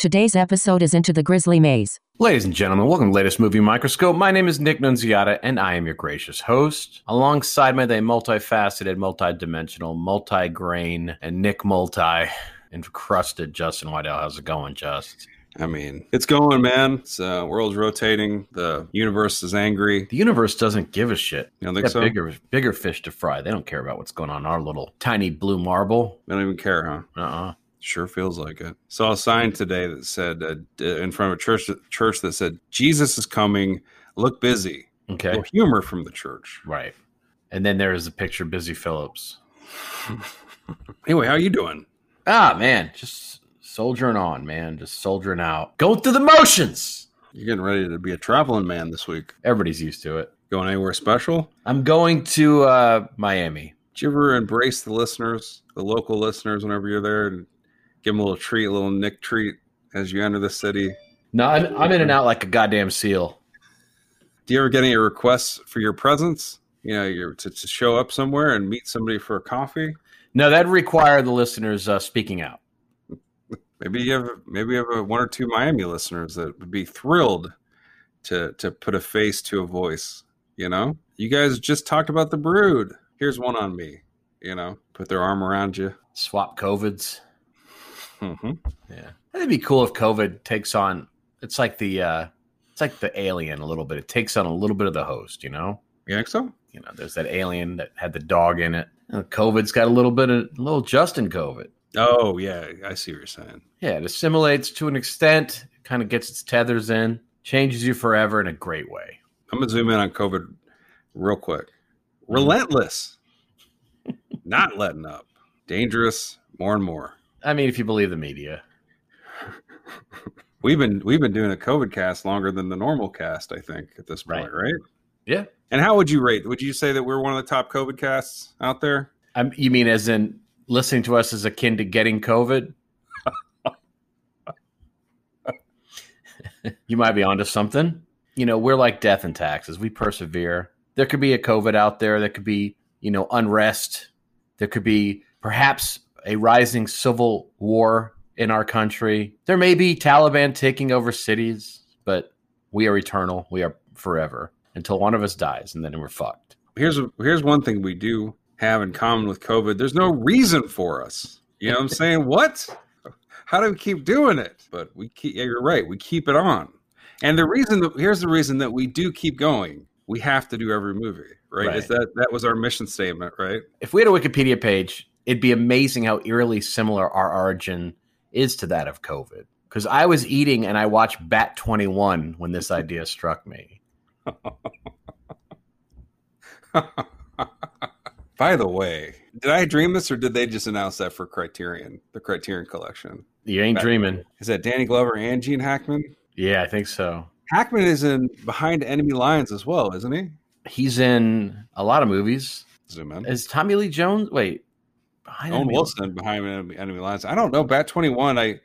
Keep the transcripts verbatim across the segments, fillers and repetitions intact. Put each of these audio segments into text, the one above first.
Today's episode is Into the Grizzly Maze. Ladies and gentlemen, welcome to the latest Movie Microscope. My name is Nick Nunziata, and I am your gracious host. Alongside me, the multifaceted, multidimensional, multi-grain, and Nick Multi, encrusted Justin Wydell. How's it going, Just? I mean, it's going, man. The uh, world's rotating. The universe is angry. The universe doesn't give a shit. You don't think so? Bigger, bigger fish to fry. They don't care about what's going on in our little tiny blue marble. They don't even care, huh? Uh-uh. Sure feels like it. Saw a sign today that said, uh, in front of a church church that said, "Jesus is coming, look busy." Okay. Humor from the church. Right. And then there is a picture of Busy Phillips. Anyway, how are you doing? Ah, man, just soldiering on, man. Just soldiering out. Going through the motions. You're getting ready to be a traveling man this week. Everybody's used to it. Going anywhere special? I'm going to uh, Miami. Did you ever embrace the listeners, the local listeners, whenever you're there and give them a little treat, a little Nick treat as you enter the city? No, I'm, I'm in and out like a goddamn seal. Do you ever get any requests for your presence? You know, you're, to, to show up somewhere and meet somebody for a coffee? No, that'd require the listeners uh, speaking out. Maybe you have maybe you have a, one or two Miami listeners that would be thrilled to to put a face to a voice. You know, you guys just talked about The Brood. Here's one on me. You know, put their arm around you. Swap COVIDs. Mm-hmm. Yeah, it'd be cool if COVID takes on. It's like the, uh, it's like the alien a little bit. It takes on a little bit of the host, you know. You think so? You know, there's that alien that had the dog in it. And COVID's got a little bit of a little Justin COVID. Oh yeah, I see what you're saying. Yeah, it assimilates to an extent. Kind of gets its tethers in, changes you forever in a great way. I'm gonna zoom in on COVID real quick. Relentless, not letting up, dangerous, more and more. I mean, if you believe the media, we've been we've been doing a COVID cast longer than the normal cast, I think, at this point, right? right? Yeah. And how would you rate? Would you say that we're one of the top COVID casts out there? Um, you mean as in listening to us is akin to getting COVID? You might be onto something. You know, we're like death and taxes. We persevere. There could be a COVID out there. There could be, you know, unrest. There could be perhaps a rising civil war in our country. There may be Taliban taking over cities, but we are eternal. We are forever until one of us dies, and then we're fucked. Here's a, here's one thing we do have in common with COVID. There's no reason for us. You know what I'm saying? What? How do we keep doing it? But we keep. Yeah, you're right. We keep it on. And the reason that here's the reason that we do keep going. We have to do every movie, right? right. Is that that was our mission statement, right? If we had a Wikipedia page, it'd be amazing how eerily similar our origin is to that of COVID. Because I was eating and I watched Bat twenty-one when this idea struck me. By the way, did I dream this or did they just announce that for Criterion, the Criterion Collection? You ain't Bat- dreaming. Is that Danny Glover and Gene Hackman? Yeah, I think so. Hackman is in Behind Enemy Lines as well, isn't he? He's in a lot of movies. Zoom in. Is Tommy Lee Jones? Wait. Behind Owen Wilson behind enemy, enemy lines. I don't know. Bat twenty-one. I,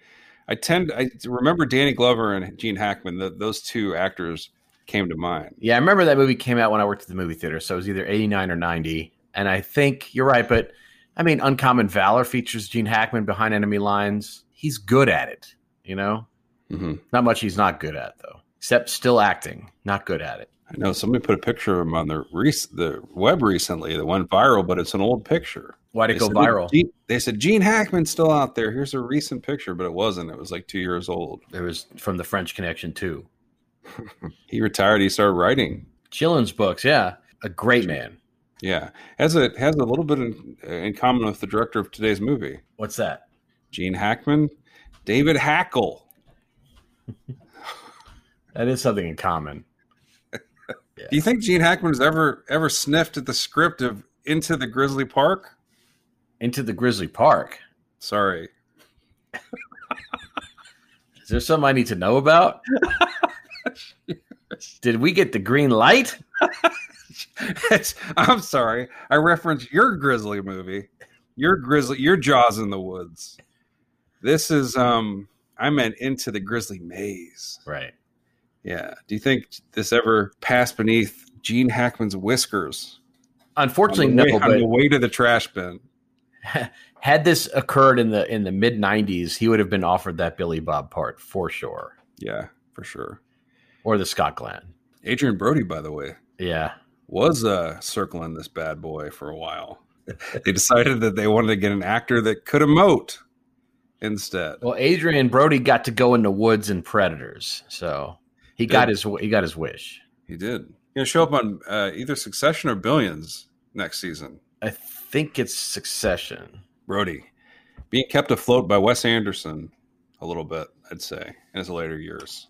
I tend. I remember Danny Glover and Gene Hackman. The, those two actors came to mind. Yeah, I remember that movie came out when I worked at the movie theater. So it was either eighty-nine or ninety. And I think you're right. But I mean, Uncommon Valor features Gene Hackman behind enemy lines. He's good at it. You know, Mm-hmm. Not much he's not good at, though, except still acting. Not good at it. I know somebody put a picture of him on the rec- the web recently that went viral, but it's an old picture. Why'd it go viral? Gene, they said, Gene Hackman's still out there. Here's a recent picture, but it wasn't. It was like two years old. It was from The French Connection, too. He retired. He started writing children's books. Yeah. A great man. Yeah. Has a, has a little bit in, in common with the director of today's movie. What's that? Gene Hackman. David Hackl. That is something in common. Yeah. Do you think Gene Hackman's ever ever sniffed at the script of Into the Grizzly Park? Into the Grizzly Park? Sorry. Is there something I need to know about? Did we get the green light? I'm sorry. I referenced your Grizzly movie. Your Grizzly, your Jaws in the Woods. This is, um, I meant Into the Grizzly Maze. Right. Yeah. Do you think this ever passed beneath Gene Hackman's whiskers? Unfortunately, no. On the way to the trash bin. Had this occurred in the in the mid nineties, he would have been offered that Billy Bob part for sure. Yeah, for sure. Or the Scott Glenn. Adrian Brody, by the way. Yeah. Was uh, circling this bad boy for a while. They decided that they wanted to get an actor that could emote instead. Well, Adrian Brody got to go in the woods and Predators, so he did. got his he got his wish. He did. He's gonna show up on uh, either Succession or Billions next season. I think it's Succession. Brody being kept afloat by Wes Anderson a little bit, I'd say, in his later years.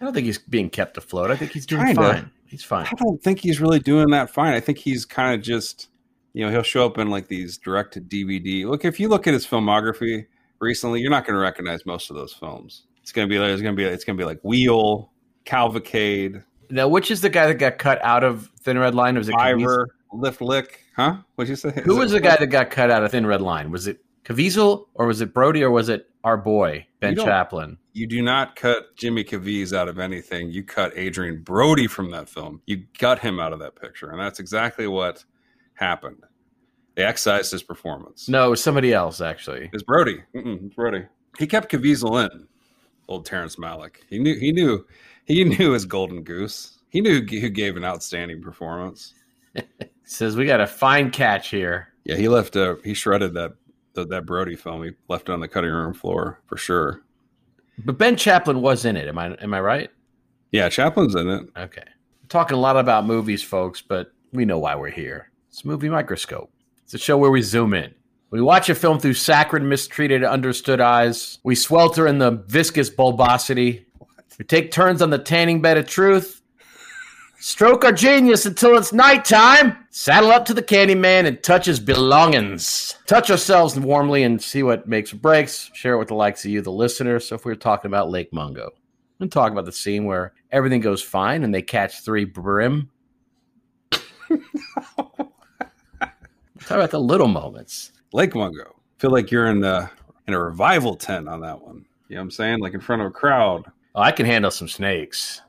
I don't think he's being kept afloat. I think he's doing Kinda. fine. He's fine. I don't think he's really doing that fine. I think he's kind of just, you know, he'll show up in like these direct to D V D. Look, if you look at his filmography recently, you're not going to recognize most of those films. It's going to be like it's going to be it's going to be like Wheel, Cavalcade. Now, which is the guy that got cut out of Thin Red Line? Or was it Ivor? Lift Lick, huh? What'd you say? Who Is was the guy Lick? That got cut out of Thin Red Line? Was it Caviezel, or was it Brody, or was it our boy Ben you Chaplin? You do not cut Jimmy Caviezel out of anything. You cut Adrian Brody from that film. You got him out of that picture, and that's exactly what happened. They excised his performance. No, it was somebody else actually. It was Brody. Mm-mm, Brody. He kept Caviezel in. Old Terrence Malick. He knew. He knew. He knew his golden goose. He knew who gave an outstanding performance. Says we got a fine catch here. Yeah, he left. Uh, he shredded that that Brody film. He left it on the cutting room floor for sure. But Ben Chaplin was in it. Am I am I right? Yeah, Chaplin's in it. Okay, we're talking a lot about movies, folks, but we know why we're here. It's Movie Microscope. It's a show where we zoom in. We watch a film through sacred, mistreated, understood eyes. We swelter in the viscous bulbosity. We take turns on the tanning bed of truth. Stroke our genius until it's nighttime. Saddle up to the Candyman and touch his belongings. Touch ourselves warmly and see what makes or breaks. Share it with the likes of you, the listener. So if we were talking about Lake Mungo, I'm talking about the scene where everything goes fine and they catch three brim. Talk about the little moments. Lake Mungo. I feel like you're in the in a revival tent on that one. You know what I'm saying? Like in front of a crowd. Oh, I can handle some snakes.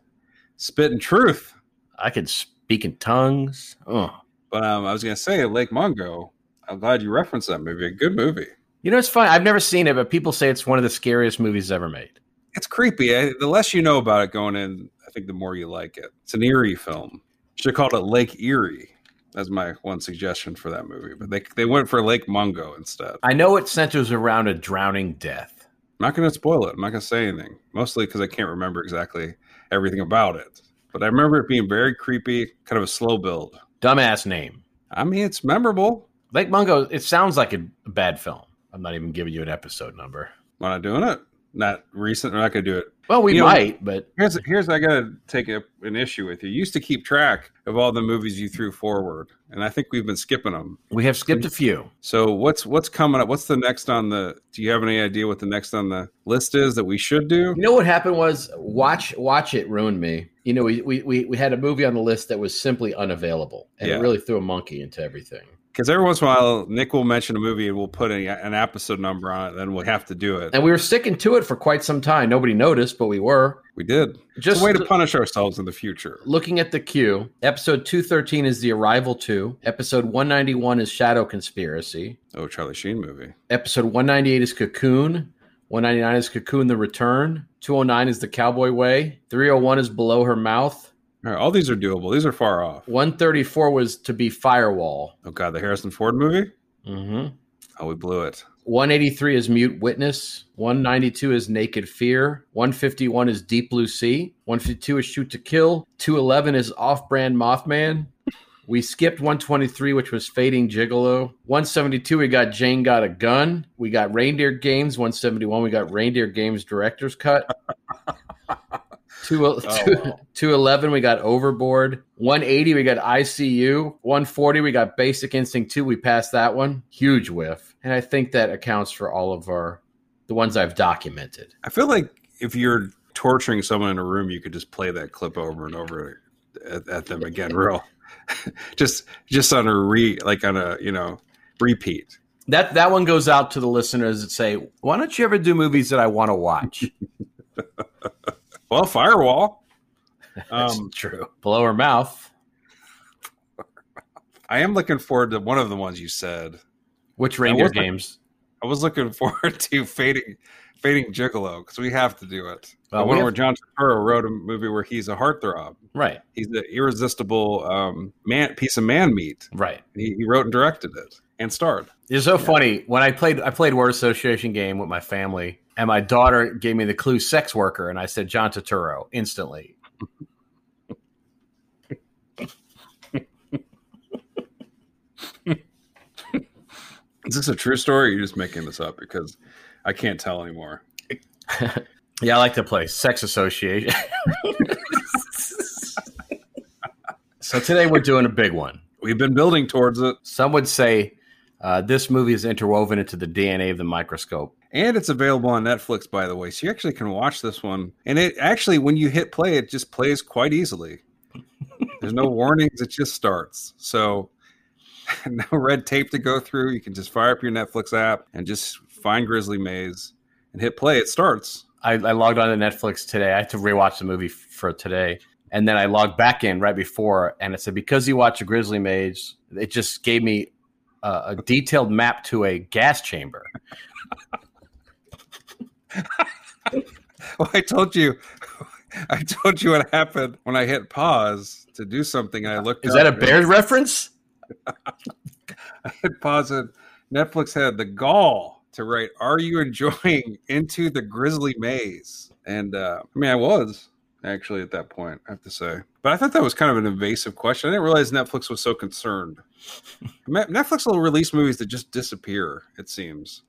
Spitting truth. I could speak in tongues. Ugh. But um, I was going to say, Lake Mungo, I'm glad you referenced that movie. A good movie. You know, it's fun. I've never seen it, but people say it's one of the scariest movies ever made. It's creepy. I, the less you know about it going in, I think the more you like it. It's an eerie film. Should have called it Lake Erie. That's my one suggestion for that movie. But they they went for Lake Mungo instead. I know it centers around a drowning death. I'm not going to spoil it. I'm not going to say anything. Mostly because I can't remember exactly everything about it. But I remember it being very creepy, kind of a slow build. Dumbass name. I mean, it's memorable. Lake Mungo, it sounds like a bad film. I'm not even giving you an episode number. We're not doing it? Not recent? We're not going to do it. Well, we you might, know, but... Here's, here's I got to take a, an issue with you. You used to keep track of all the movies you threw forward, and I think we've been skipping them. We have skipped a few. So what's what's coming up? What's the next on the... Do you have any idea what the next on the list is that we should do? You know what happened was Watch Watch It ruined me. You know, we we we, we had a movie on the list that was simply unavailable, and yeah. It really threw a monkey into everything. Because every once in a while, Nick will mention a movie and we'll put a, an episode number on it, then we'll have to do it. And we were sticking to it for quite some time. Nobody noticed, but we were. We did. Just it's a way to punish ourselves in the future. Looking at the queue, episode two thirteen is The Arrival two. Episode one ninety-one is Shadow Conspiracy. Oh, Charlie Sheen movie. Episode one ninety-eight is Cocoon. one ninety-nine is Cocoon the Return. two oh nine is The Cowboy Way. three oh one is Below Her Mouth. All right, all these are doable. These are far off. one thirty-four was To Be Firewall. Oh, God, the Harrison Ford movie? Mm-hmm. Oh, we blew it. one eighty-three is Mute Witness. one ninety-two is Naked Fear. one fifty-one is Deep Blue Sea. one fifty-two is Shoot to Kill. two eleven is Off-Brand Mothman. We skipped one twenty-three, which was Fading Gigolo. one seventy-two, we got Jane Got a Gun. We got Reindeer Games. one seventy-one, we got Reindeer Games Director's Cut. two eleven, we got Overboard. one eighty, we got I C U. one forty, we got Basic Instinct two. We passed that one. Huge whiff. And I think that accounts for all of our, the ones I've documented. I feel like if you're torturing someone in a room, you could just play that clip over and over at, at them again, real. just just on a re like on a you know repeat. That that one goes out to the listeners that say, why don't you ever do movies that I want to watch? Well, Firewall. That's um, true. Below Her Mouth. I am looking forward to one of the ones you said. Which Reindeer Games? I was looking forward to fading fading Gigolo because we have to do it. Well, the one we have- where John Turturro wrote a movie where he's a heartthrob. Right. He's an irresistible um, man, piece of man meat. Right. He, he wrote and directed it and starred. It's so yeah. funny. When I played, I played word association game with my family, and my daughter gave me the clue sex worker, and I said John Turturro instantly. Is this a true story? Or you're just making this up because I can't tell anymore. Yeah, I like to play sex association. So today we're doing a big one. We've been building towards it. Some would say uh, this movie is interwoven into the D N A of The Microscope. And it's available on Netflix, by the way. So you actually can watch this one. And it actually, when you hit play, it just plays quite easily. There's no warnings. It just starts. So no red tape to go through. You can just fire up your Netflix app and just find Grizzly Maze and hit play. It starts. I, I logged on to Netflix today. I had to rewatch the movie for today. And then I logged back in right before. And it said, because you watched a Grizzly Maze, it just gave me a, a detailed map to a gas chamber. Well, I told you, I told you what happened when I hit pause to do something. And I looked Is up, that a Bear reference? I hit pause and Netflix had the gall to write, are you enjoying Into the Grizzly Maze? And uh, I mean, I was actually at that point, I have to say. But I thought that was kind of an invasive question. I didn't realize Netflix was so concerned. Netflix will release movies that just disappear, it seems.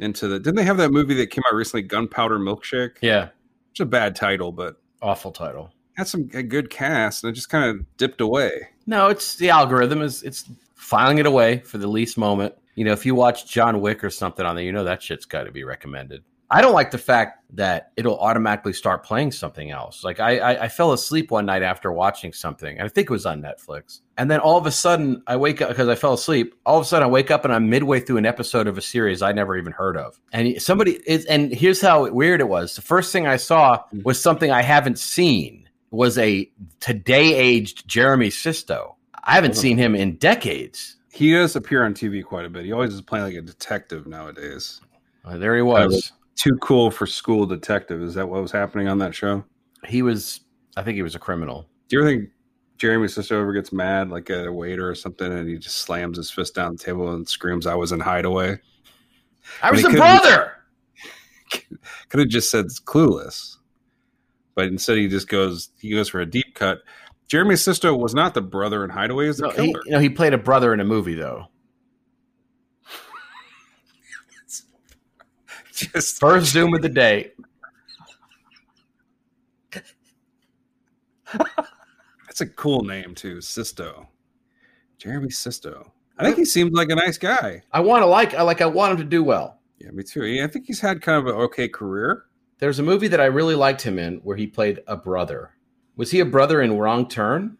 Into the Didn't they have that movie that came out recently, Gunpowder Milkshake? Yeah. It's a bad title, but... Awful title. Had some a good cast, and it just kind of dipped away. No, it's the algorithm. Is It's filing it away for the least moment. You know, if you watch John Wick or something on there, you know that shit's got to be recommended. I don't like the fact that it'll automatically start playing something else. Like, I, I, I fell asleep one night after watching something, and I think it was on Netflix. And then all of a sudden, I wake up, because I fell asleep, all of a sudden I wake up and I'm midway through an episode of a series I never even heard of. And somebody is, and here's how weird it was. The first thing I saw was something I haven't seen, was a today-aged Jeremy Sisto. I haven't seen him in decades. He does appear on T V quite a bit. He always is playing like a detective nowadays. Uh, there he was. was. Too Cool for School detective. Is that what was happening on that show? He was, I think he was a criminal. Do you ever think Jeremy Sisto ever gets mad, like at a waiter or something, and he just slams his fist down the table and screams, I was in Hideaway? I was a brother! Could have just said Clueless. But instead he just goes, he goes for a deep cut. Jeremy Sisto was not the brother in Hideaway. He's the no, killer. He, you know, he played a brother in a movie, though. Just first Zoom of the day. That's a cool name, too. Sisto. Jeremy Sisto. I think he seems like a nice guy. I want to like, I like, I want him to do well. Yeah, me too. Yeah, I think he's had kind of an okay career. There's a movie that I really liked him in where he played a brother. Was he a brother in Wrong Turn?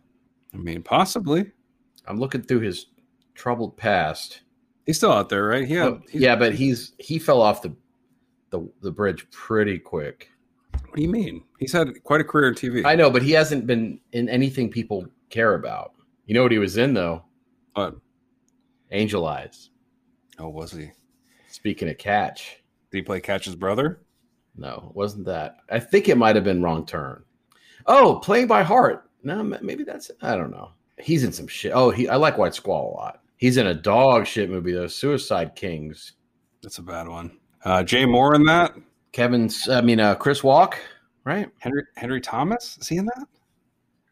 I mean, possibly. I'm looking through his troubled past. He's still out there, right? Yeah, but, yeah, but he's he fell off the, the the bridge pretty quick. What do you mean? He's had quite a career in T V. I know, but he hasn't been in anything people care about. You know what he was in, though? What? Angel Eyes. Oh, was he? Speaking of catch. Did he play Catch's brother? No, it wasn't that. I think it might have been Wrong Turn. Oh, Playing by Heart. No, maybe that's it. I don't know. He's in some shit. Oh, he. I like White Squall a lot. He's in a dog shit movie, though. Suicide Kings. That's a bad one. Uh, Jay Mohr in that. Kevin's. I mean, uh, Chris Walk, right? Henry Henry Thomas. Is he in that?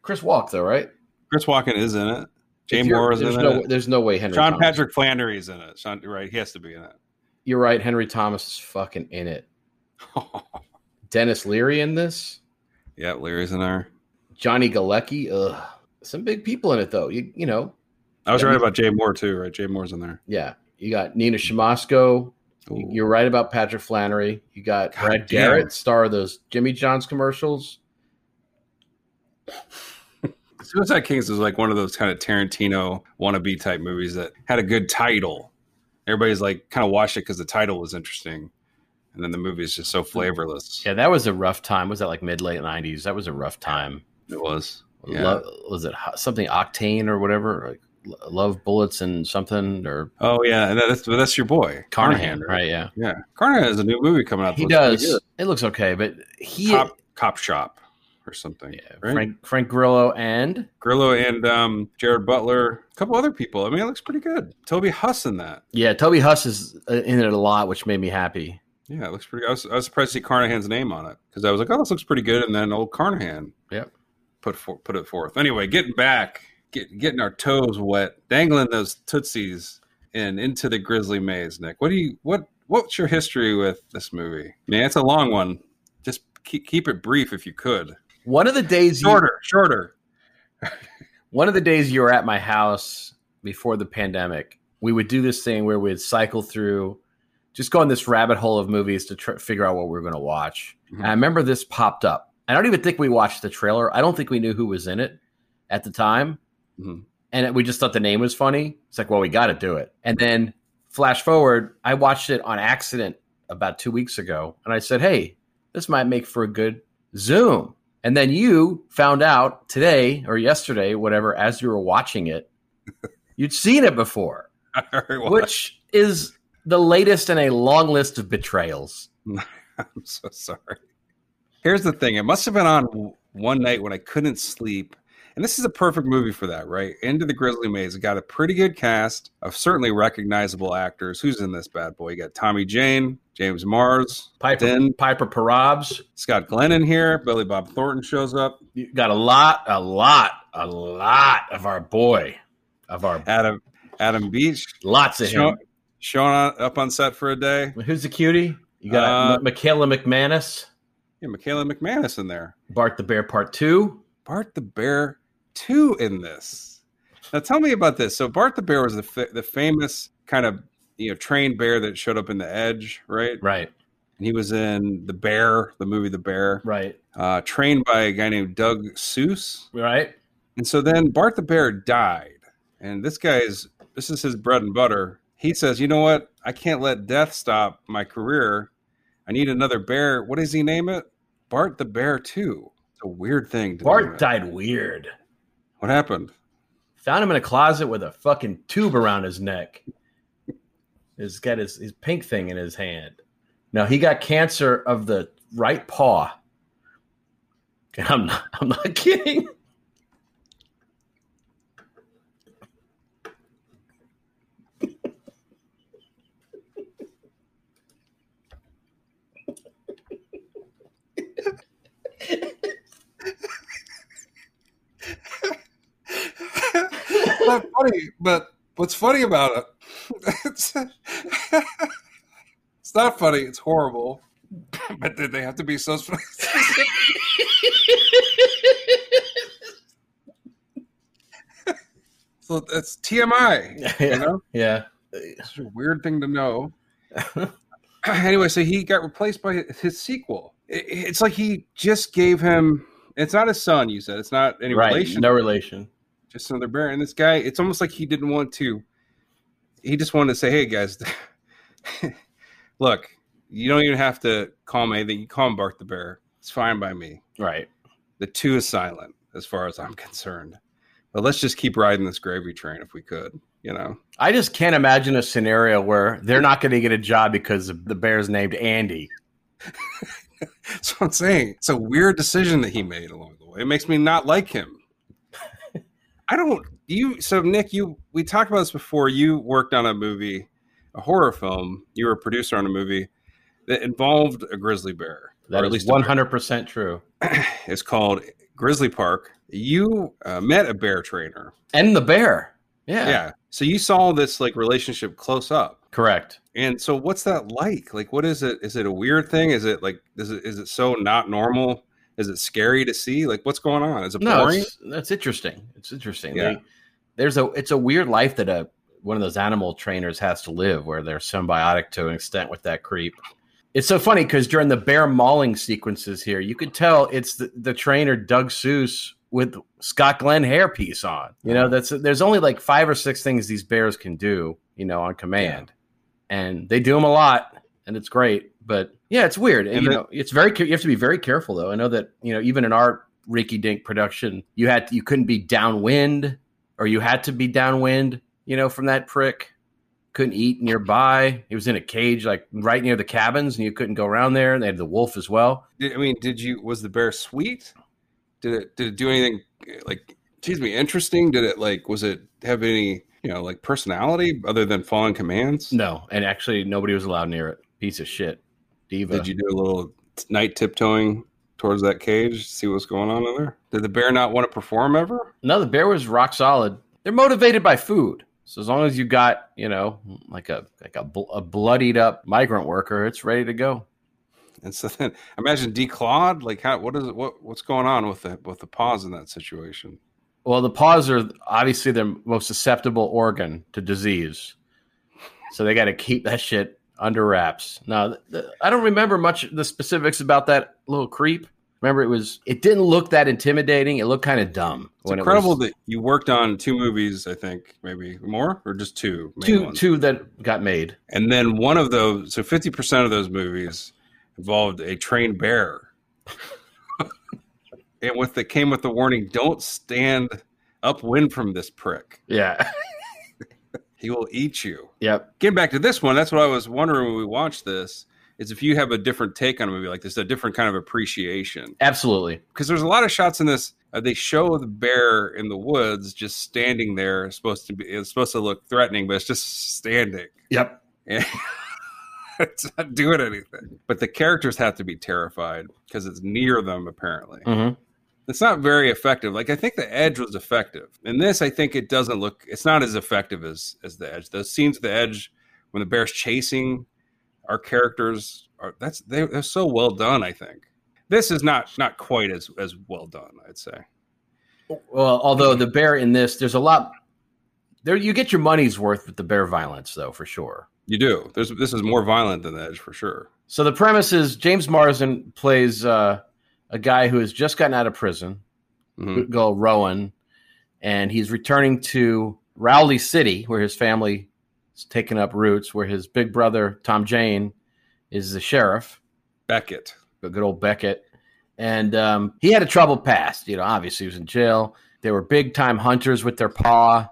Chris Walk, though, right? Chris Walken is in it. Jay Mohr is in no, it. There's no way Henry Sean Thomas. Patrick Flannery is in it. Sean, right? He has to be in it. You're right. Henry Thomas is fucking in it. Dennis Leary in this. Yeah, Leary's in there. Johnny Galecki. Ugh. Some big people in it, though. You you know. I was right about Jay Mohr, too, right? Jay Mohr's in there. Yeah. You got Nina Shimosko. Ooh. You're right about Patrick Flannery. You got God Brad damn. Garrett, star of those Jimmy John's commercials. Suicide Kings is like one of those kind of Tarantino wannabe type movies that had a good title. Everybody's like kind of watched it because the title was interesting. And then the movie is just so flavorless. Yeah, that was a rough time. Was that like mid-late nineties? That was a rough time. It was. Yeah. Lo- was it something Octane or whatever? Like Love Bullets and something? Or oh, yeah. And that's, that's your boy. Carnahan, Carnahan right? right? Yeah. Yeah. Carnahan has a new movie coming out. He does. It looks okay, but he... Cop, Cop Shop. Or something. Yeah, right? Frank Frank Grillo and Grillo and um, Jared Butler, a couple other people. I mean, it looks pretty good. Toby Huss in that. Yeah, Toby Huss is in it a lot, which made me happy. Yeah, it looks pretty. I was, I was surprised to see Carnahan's name on it because I was like, oh, this looks pretty good. And then old Carnahan, yep, put for, put it forth. Anyway, getting back, get, getting our toes wet, dangling those tootsies and into the Grizzly Maze. Nick, what do you what what's your history with this movie? Man, it's a long one. Just keep keep it brief if you could. One of the days shorter, you, shorter. One of the days you were at my house before the pandemic, we would do this thing where we'd cycle through, just go on this rabbit hole of movies to tr- figure out what we were going to watch. Mm-hmm. And I remember this popped up. I don't even think we watched the trailer. I don't think we knew who was in it at the time. Mm-hmm. And we just thought the name was funny. It's like, well, we got to do it. And then flash forward, I watched it on accident about two weeks ago. And I said, hey, this might make for a good Zoom. And then you found out today or yesterday, whatever, as you were watching it, you'd seen it before, which is the latest in a long list of betrayals. I'm so sorry. Here's the thing. It must have been on one night when I couldn't sleep. And this is a perfect movie for that, right? Into the Grizzly Maze. It got a pretty good cast of certainly recognizable actors. Who's in this bad boy? You got Tommy Jane, James Mars, Piper, Den, Piper Perabo, Scott Glenn in here. Billy Bob Thornton shows up. You got a lot, a lot, a lot of our boy, of our Adam Adam Beach. Lots of show, him showing up on set for a day. Who's the cutie? You got uh, Michaela McManus. Yeah, Michaela McManus in there. Bart the Bear Part Two. Bart the Bear Two in this. Now tell me about this. So Bart the Bear was the fa- the famous kind of, you know, trained bear that showed up in The Edge, right? Right. And he was in The Bear, the movie The Bear. Right. Uh, trained by a guy named Doug Seus. Right. And so then Bart the Bear died. And this guy's, this is his bread and butter. He says, you know what? I can't let death stop my career. I need another bear. What does he name it? Bart the Bear two. It's a weird thing to Bart died weird. What happened? Found him in a closet with a fucking tube around his neck. He's got his, his pink thing in his hand. No, he got cancer of the right paw. And I'm not, I'm not kidding. Not funny, but what's funny about it? It's, it's not funny. It's horrible. But did they have to be so specific? So that's T M I. Yeah. You know? Yeah. It's a weird thing to know. Anyway, so he got replaced by his sequel. It, it's like he just gave him. It's not his son, you said. It's not any right, relation. No relation. Just another bear. And this guy, it's almost like he didn't want to. He just wanted to say, hey, guys, look, you don't even have to call him anything. You call him Bart the Bear. It's fine by me. Right. The two is silent as far as I'm concerned. But let's just keep riding this gravy train if we could. you know. I just can't imagine a scenario where they're not going to get a job because the bear's named Andy. That's what I'm saying. It's a weird decision that he made along the way. It makes me not like him. I don't you. So Nick, you we talked about this before. You worked on a movie, a horror film. You were a producer on a movie that involved a grizzly bear. That or at least one hundred percent true. It's called Grizzly Park. You uh, met a bear trainer and the bear. Yeah, yeah. So you saw this like relationship close up. Correct. And so what's that like? Like, what is it? Is it a weird thing? Is it like, is it, is it so not normal? Is it scary to see? Like, what's going on? Is it no, boring? It's, that's interesting. It's interesting. Yeah. They, there's a, it's a weird life that a, one of those animal trainers has to live where they're symbiotic to an extent with that creep. It's so funny because during the bear mauling sequences here, you could tell it's the, the trainer, Doug Seus, with Scott Glenn hairpiece on. You know, that's there's only like five or six things these bears can do, you know, on command. Yeah. And they do them a lot, and it's great. But yeah, it's weird. And, and you know, it's very you have to be very careful though. I know that you know even in our rinky-dink production, you had to, you couldn't be downwind, or you had to be downwind. You know, from that prick, couldn't eat nearby. He was in a cage, like right near the cabins, and you couldn't go around there. And they had the wolf as well. I mean, did you? Was the bear sweet? Did it? Did it do anything? Like, excuse me, interesting? Did it like? Was it have any? You know, like personality other than following commands? No. And actually nobody was allowed near it. Piece of shit. Diva. Did you do a little night tiptoeing towards that cage to see what's going on in there? Did the bear not want to perform ever? No, the bear was rock solid. They're motivated by food. So as long as you got, you know, like a like a, a bloodied up migrant worker, it's ready to go. And so then imagine declawed. Like how what is it what what's going on with the with the paws in that situation? Well, the paws are obviously their most susceptible organ to disease. So they got to keep that shit under wraps. Now, I don't remember much of the specifics about that little creep. Remember, it was it didn't look that intimidating. It looked kind of dumb. It's incredible it was, that you worked on two movies, I think, maybe more or just two. Two, ones. two that got made. And then one of those. So fifty percent of those movies involved a trained bear. And with the came with the warning, don't stand upwind from this prick. Yeah. He will eat you. Yep. Getting back to this one, that's what I was wondering when we watched this, is if you have a different take on a movie like this, a different kind of appreciation. Absolutely. Because there's a lot of shots in this. Uh, they show the bear in the woods just standing there. It's supposed to be it's supposed to look threatening, but it's just standing. Yep. And it's not doing anything. But the characters have to be terrified because it's near them, apparently. Mm-hmm. It's not very effective. Like, I think The Edge was effective. In this, I think it doesn't look... It's not as effective as, as The Edge. Those scenes at The Edge, when the bear's chasing our characters, are that's they, they're so well done, I think. This is not not quite as, as well done, I'd say. Well, although the bear in this, there's a lot... there you get your money's worth with the bear violence, though, for sure. You do. There's, this is more violent than The Edge, for sure. So the premise is James Marsden plays... Uh, a guy who has just gotten out of prison, mm-hmm. go Rowan, and he's returning to Rowley City, where his family is taking up roots, where his big brother, Tom Jane, is the sheriff. Beckett. The good old Beckett. And um, he had a troubled past. You know, obviously he was in jail. They were big-time hunters with their paw,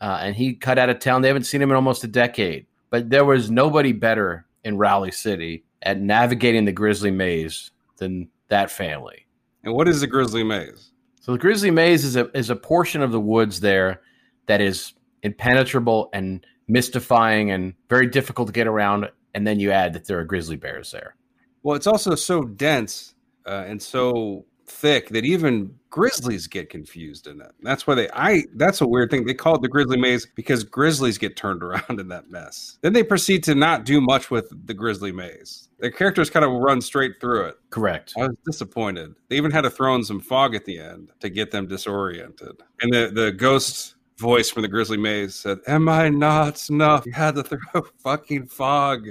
uh, and he cut out of town. They haven't seen him in almost a decade. But there was nobody better in Rowley City at navigating the grizzly maze than... that family. And what is the grizzly maze? So the grizzly maze is a is a portion of the woods there that is impenetrable and mystifying and very difficult to get around. And then you add that there are grizzly bears there. Well, it's also so dense uh, and so thick that even grizzlies get confused in it. That's why they I that's a weird thing. They call it the grizzly maze because grizzlies get turned around in that mess. Then they proceed to not do much with the grizzly maze. Their characters kind of run straight through it. Correct. I was disappointed. They even had to throw in some fog at the end to get them disoriented. And the, the ghost voice from the grizzly maze said, "Am I not enough?" You had to throw fucking fog.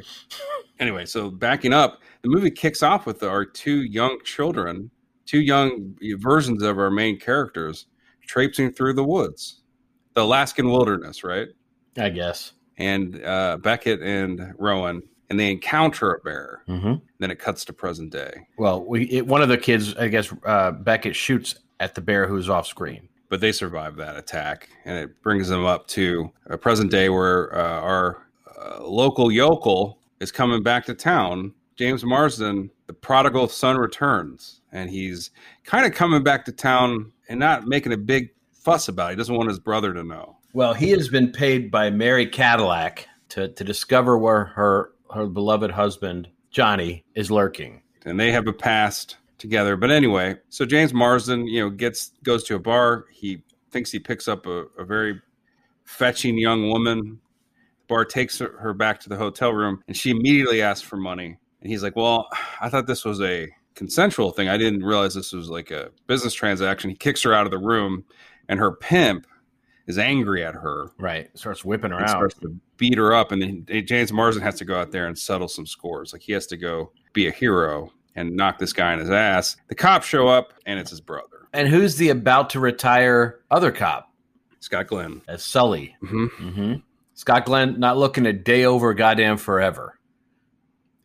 Anyway, so backing up, the movie kicks off with our two young children, two young versions of our main characters traipsing through the woods, the Alaskan wilderness, right? I guess. And uh, Beckett and Rowan, and they encounter a bear. Mm-hmm. Then it cuts to present day. Well, we, it, one of the kids, I guess, uh, Beckett shoots at the bear who's off screen. but they survived that attack. And it brings them up to a present day where uh, our uh, local yokel is coming back to town. James Marsden, the prodigal son, returns, and he's kind of coming back to town and not making a big fuss about it. He doesn't want his brother to know. Well, he has been paid by Mary Cadillac to, to discover where her, her beloved husband, Johnny, is lurking. And they have a past together. But anyway, so James Marsden, you know, gets goes to a bar. He thinks he picks up a, a very fetching young woman. The bar takes her, her back to the hotel room, and she immediately asks for money. And he's like, well, I thought this was a consensual thing. I didn't realize this was like a business transaction. He kicks her out of the room, and her pimp is angry at her. Right. Starts whipping her out. Starts to beat her up. And then James Marsden has to go out there and settle some scores. Like, he has to go be a hero and knock this guy in his ass. The cops show up, and it's his brother. And who's the about-to-retire other cop? Scott Glenn. As Sully. Mm-hmm. Mm-hmm. Scott Glenn not looking a day over goddamn forever.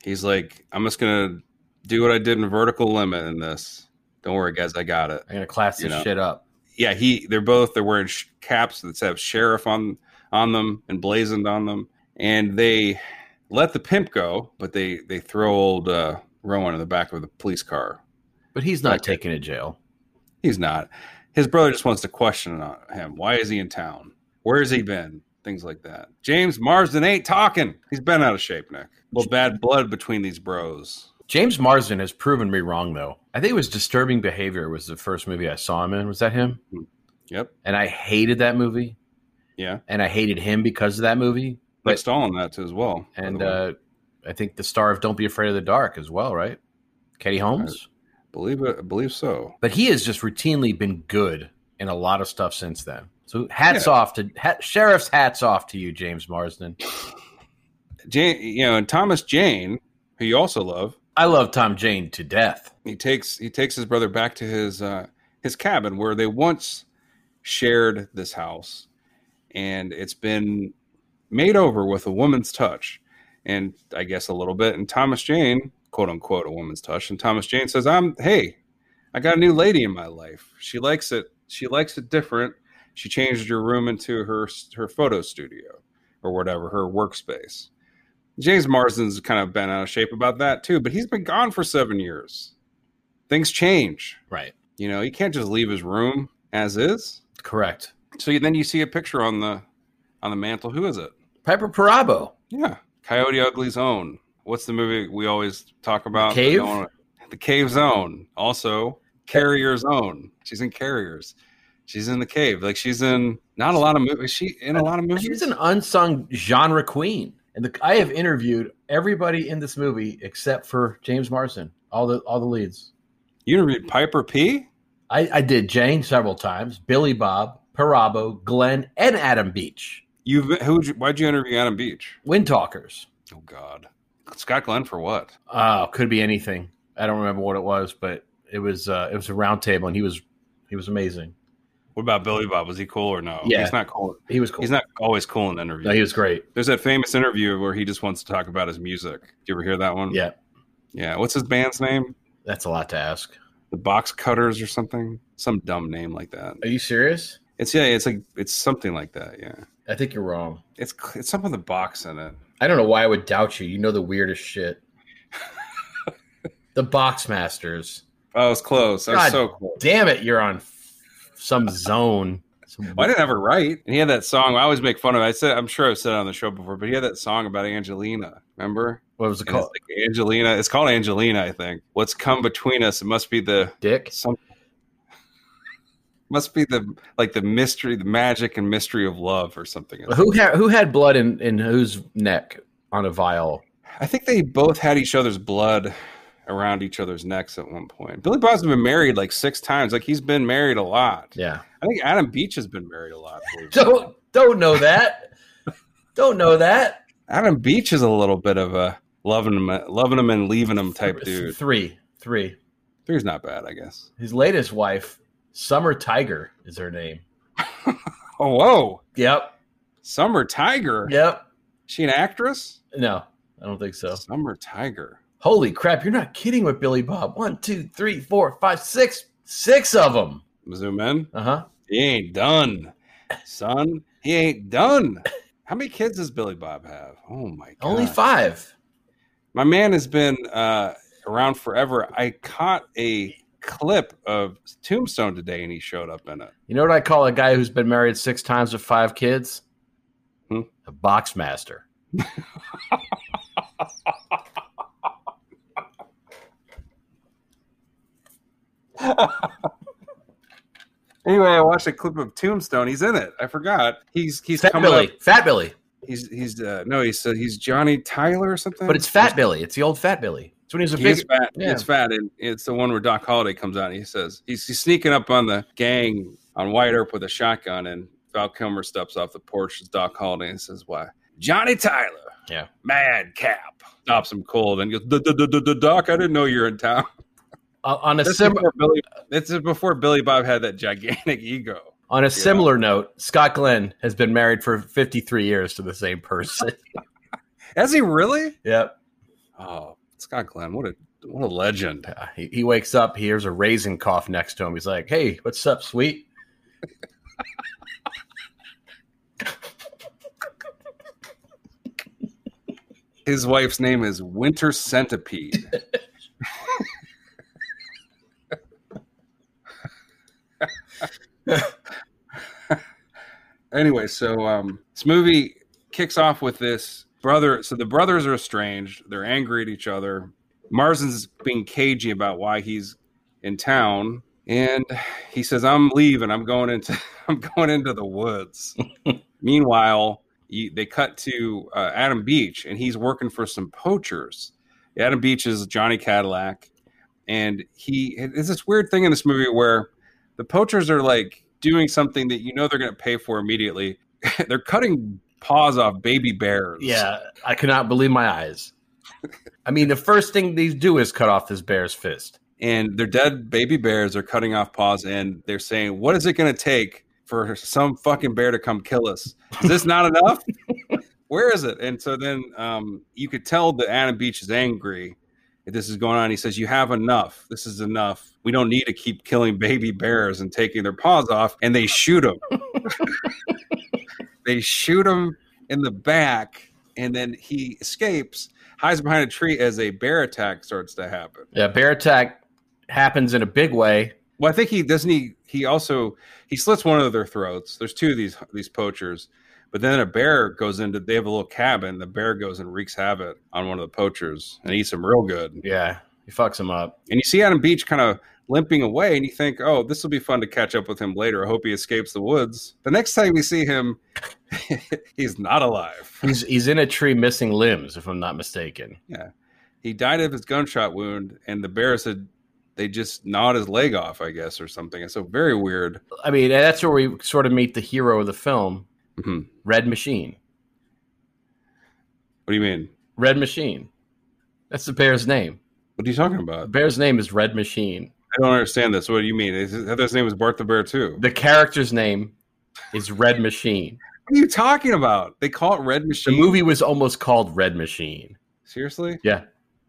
He's like, I'm just going to do what I did in Vertical Limit in this. Don't worry, guys. I got it. I'm going to class this you know? shit up. Yeah, he. They're both, they're wearing sh- caps that have sheriff on on them and blazoned on them. And they let the pimp go, but they, they throw old uh, Rowan in the back of the police car. But he's not like, taken to jail. He's not. His brother just wants to question him. Why is he in town? Where has he been? Things like that. James Marsden ain't talking. He's been out of shape, Nick. A little bad blood between these bros. James Marsden has proven me wrong, though. I think it was Disturbing Behavior was the first movie I saw him in. Was that him? Yep. And I hated that movie. Yeah. And I hated him because of that movie. But Stalin that too as well. And uh, I think the star of Don't Be Afraid of the Dark as well, right? Katie Holmes? I believe it, I believe so. But he has just routinely been good in a lot of stuff since then. So hats yeah. off to ha- sheriff's hats off to you, James Marsden. Jane, you know, and Thomas Jane, who you also love. I love Tom Jane to death. He takes he takes his brother back to his uh, his cabin where they once shared this house, and it's been made over with a woman's touch, and I guess a little bit. And Thomas Jane, quote unquote, a woman's touch. And Thomas Jane says, "I'm hey, I got a new lady in my life. She likes it. She likes it different." She changed her room into her her photo studio or whatever, her workspace. James Marsden's kind of been out of shape about that, too. But he's been gone for seven years. Things change. Right. You know, you can't just leave his room as is. Correct. So then you see a picture on the on the mantle. Who is it? Piper Perabo. Yeah. Coyote Ugly's own. What's the movie we always talk about? The Cave? Wanna, the Cave's own. Also, Carrier's own. She's in Carriers. She's in The Cave. Like, she's in not a lot of movies. She in a lot of movies. She's an unsung genre queen. And the, I have interviewed everybody in this movie except for James Marsden. All the all the leads. You interviewed Piper P? I, I did Jane several times. Billy Bob, Perabo, Glenn, and Adam Beach. You've who? Why'd you interview Adam Beach? Wind Talkers. Oh God. Scott Glenn for what? Oh, uh, could be anything. I don't remember what it was, but it was uh, it was a round table, and he was he was amazing. What about Billy Bob? Was he cool or no? Yeah. He's not cool. He was cool. He's not always cool in interviews. No, he was great. There's that famous interview where he just wants to talk about his music. Did you ever hear that one? Yeah. Yeah. What's his band's name? That's a lot to ask. The Box Cutters or something? Some dumb name like that. Are you serious? It's yeah, it's like it's something like that, yeah. I think you're wrong. It's it's some of the box in it. I don't know why I would doubt you. You know the weirdest shit. The Box Masters. Oh, I was close. I was so close. Damn it, you're on some zone. Some... Well, I didn't have it right. And he had that song. I always make fun of it. I said, I'm sure I've said it on the show before, but he had that song about Angelina. Remember? What was it and called? It's like Angelina. It's called Angelina, I think. What's come between us? It must be the dick. Some... must be the like the mystery, the magic and mystery of love, or something. Well, who had who had blood in, in whose neck on a vial? I think they both had each other's blood around each other's necks at one point. Billy Bob's been married like six times. Like, he's been married a lot. Yeah. I think Adam Beach has been married a lot. don't don't know that. Don't know that. Adam Beach is a little bit of a loving him, loving him and leaving him type dude. Three. Three. Three's not bad, I guess. His latest wife, Summer Tiger is her name. Oh, whoa. Yep. Summer Tiger? Yep. She an actress? No, I don't think so. Summer Tiger. Holy crap, you're not kidding with Billy Bob. One, two, three, four, five, six. Six of them. Zoom in. Uh-huh. He ain't done, son. He ain't done. How many kids does Billy Bob have? Oh, my God. Only five. My man has been uh, around forever. I caught a clip of Tombstone today, and he showed up in it. You know what I call a guy who's been married six times with five kids? Hmm? A box master. Anyway, I watched a clip of Tombstone. He's in it. I forgot. He's he's Fat coming Billy. Up. Fat Billy. He's he's uh, no. He's uh, he's Johnny Tyler or something. But it's Fat he's, Billy. It's the old Fat Billy. It's when he was a he big. Is fat. Yeah. It's fat, and it's the one where Doc Holliday comes out. And he says he's, he's sneaking up on the gang on Wyatt Earp with a shotgun, and Val Kilmer steps off the porch. It's Doc Holliday and says, "Why, Johnny Tyler? Yeah, Mad Cap." Stops him cold and goes, "Doc, I didn't know you're in town." Uh, on a similar, this is before Billy Bob had that gigantic ego. On a similar know? note, Scott Glenn has been married for fifty-three years to the same person. Has he really? Yep. Oh, Scott Glenn, what a what a legend! Uh, he, he wakes up, he hears a raisin cough next to him. He's like, "Hey, what's up, sweet?" His wife's name is Winter Centipede. Anyway, so um, this movie kicks off with this brother. So the brothers are estranged. They're angry at each other. Marsden's being cagey about why he's in town, and he says, "I'm leaving. I'm going into. I'm going into the woods." Meanwhile, he, they cut to uh, Adam Beach, and he's working for some poachers. Adam Beach is Johnny Cadillac, and he. It's this weird thing in this movie where the poachers are like doing something that you know they're going to pay for immediately. They're cutting paws off baby bears. Yeah, I cannot believe my eyes. I mean, the first thing they do is cut off this bear's fist. And their dead baby bears are cutting off paws, and they're saying, what is it going to take for some fucking bear to come kill us? Is this not enough? Where is it? And so then um, you could tell that Adam Beach is angry. This is going on. He says, you have enough. This is enough. We don't need to keep killing baby bears and taking their paws off. And they shoot him. They shoot him in the back, and then he escapes, hides behind a tree as a bear attack starts to happen. Yeah, bear attack happens in a big way. Well, I think he doesn't. He he also he slits one of their throats. There's two of these these poachers. But then a bear goes into, they have a little cabin. The bear goes and wreaks havoc on one of the poachers and eats him real good. Yeah, he fucks him up. And you see Adam Beach kind of limping away, and you think, oh, this will be fun to catch up with him later. I hope he escapes the woods. The next time we see him, he's not alive. He's he's in a tree missing limbs, if I'm not mistaken. Yeah. He died of his gunshot wound, and the bear said they just gnawed his leg off, I guess, or something. It's so very weird. I mean, that's where we sort of meet the hero of the film. Mm-hmm. Red Machine. What do you mean? Red Machine. That's the bear's name. What are you talking about? The bear's name is Red Machine. I don't understand this. What do you mean? His name is Bart the Bear too. The character's name is Red Machine. What are you talking about? They call it Red Machine. The movie was almost called Red Machine. Seriously? Yeah.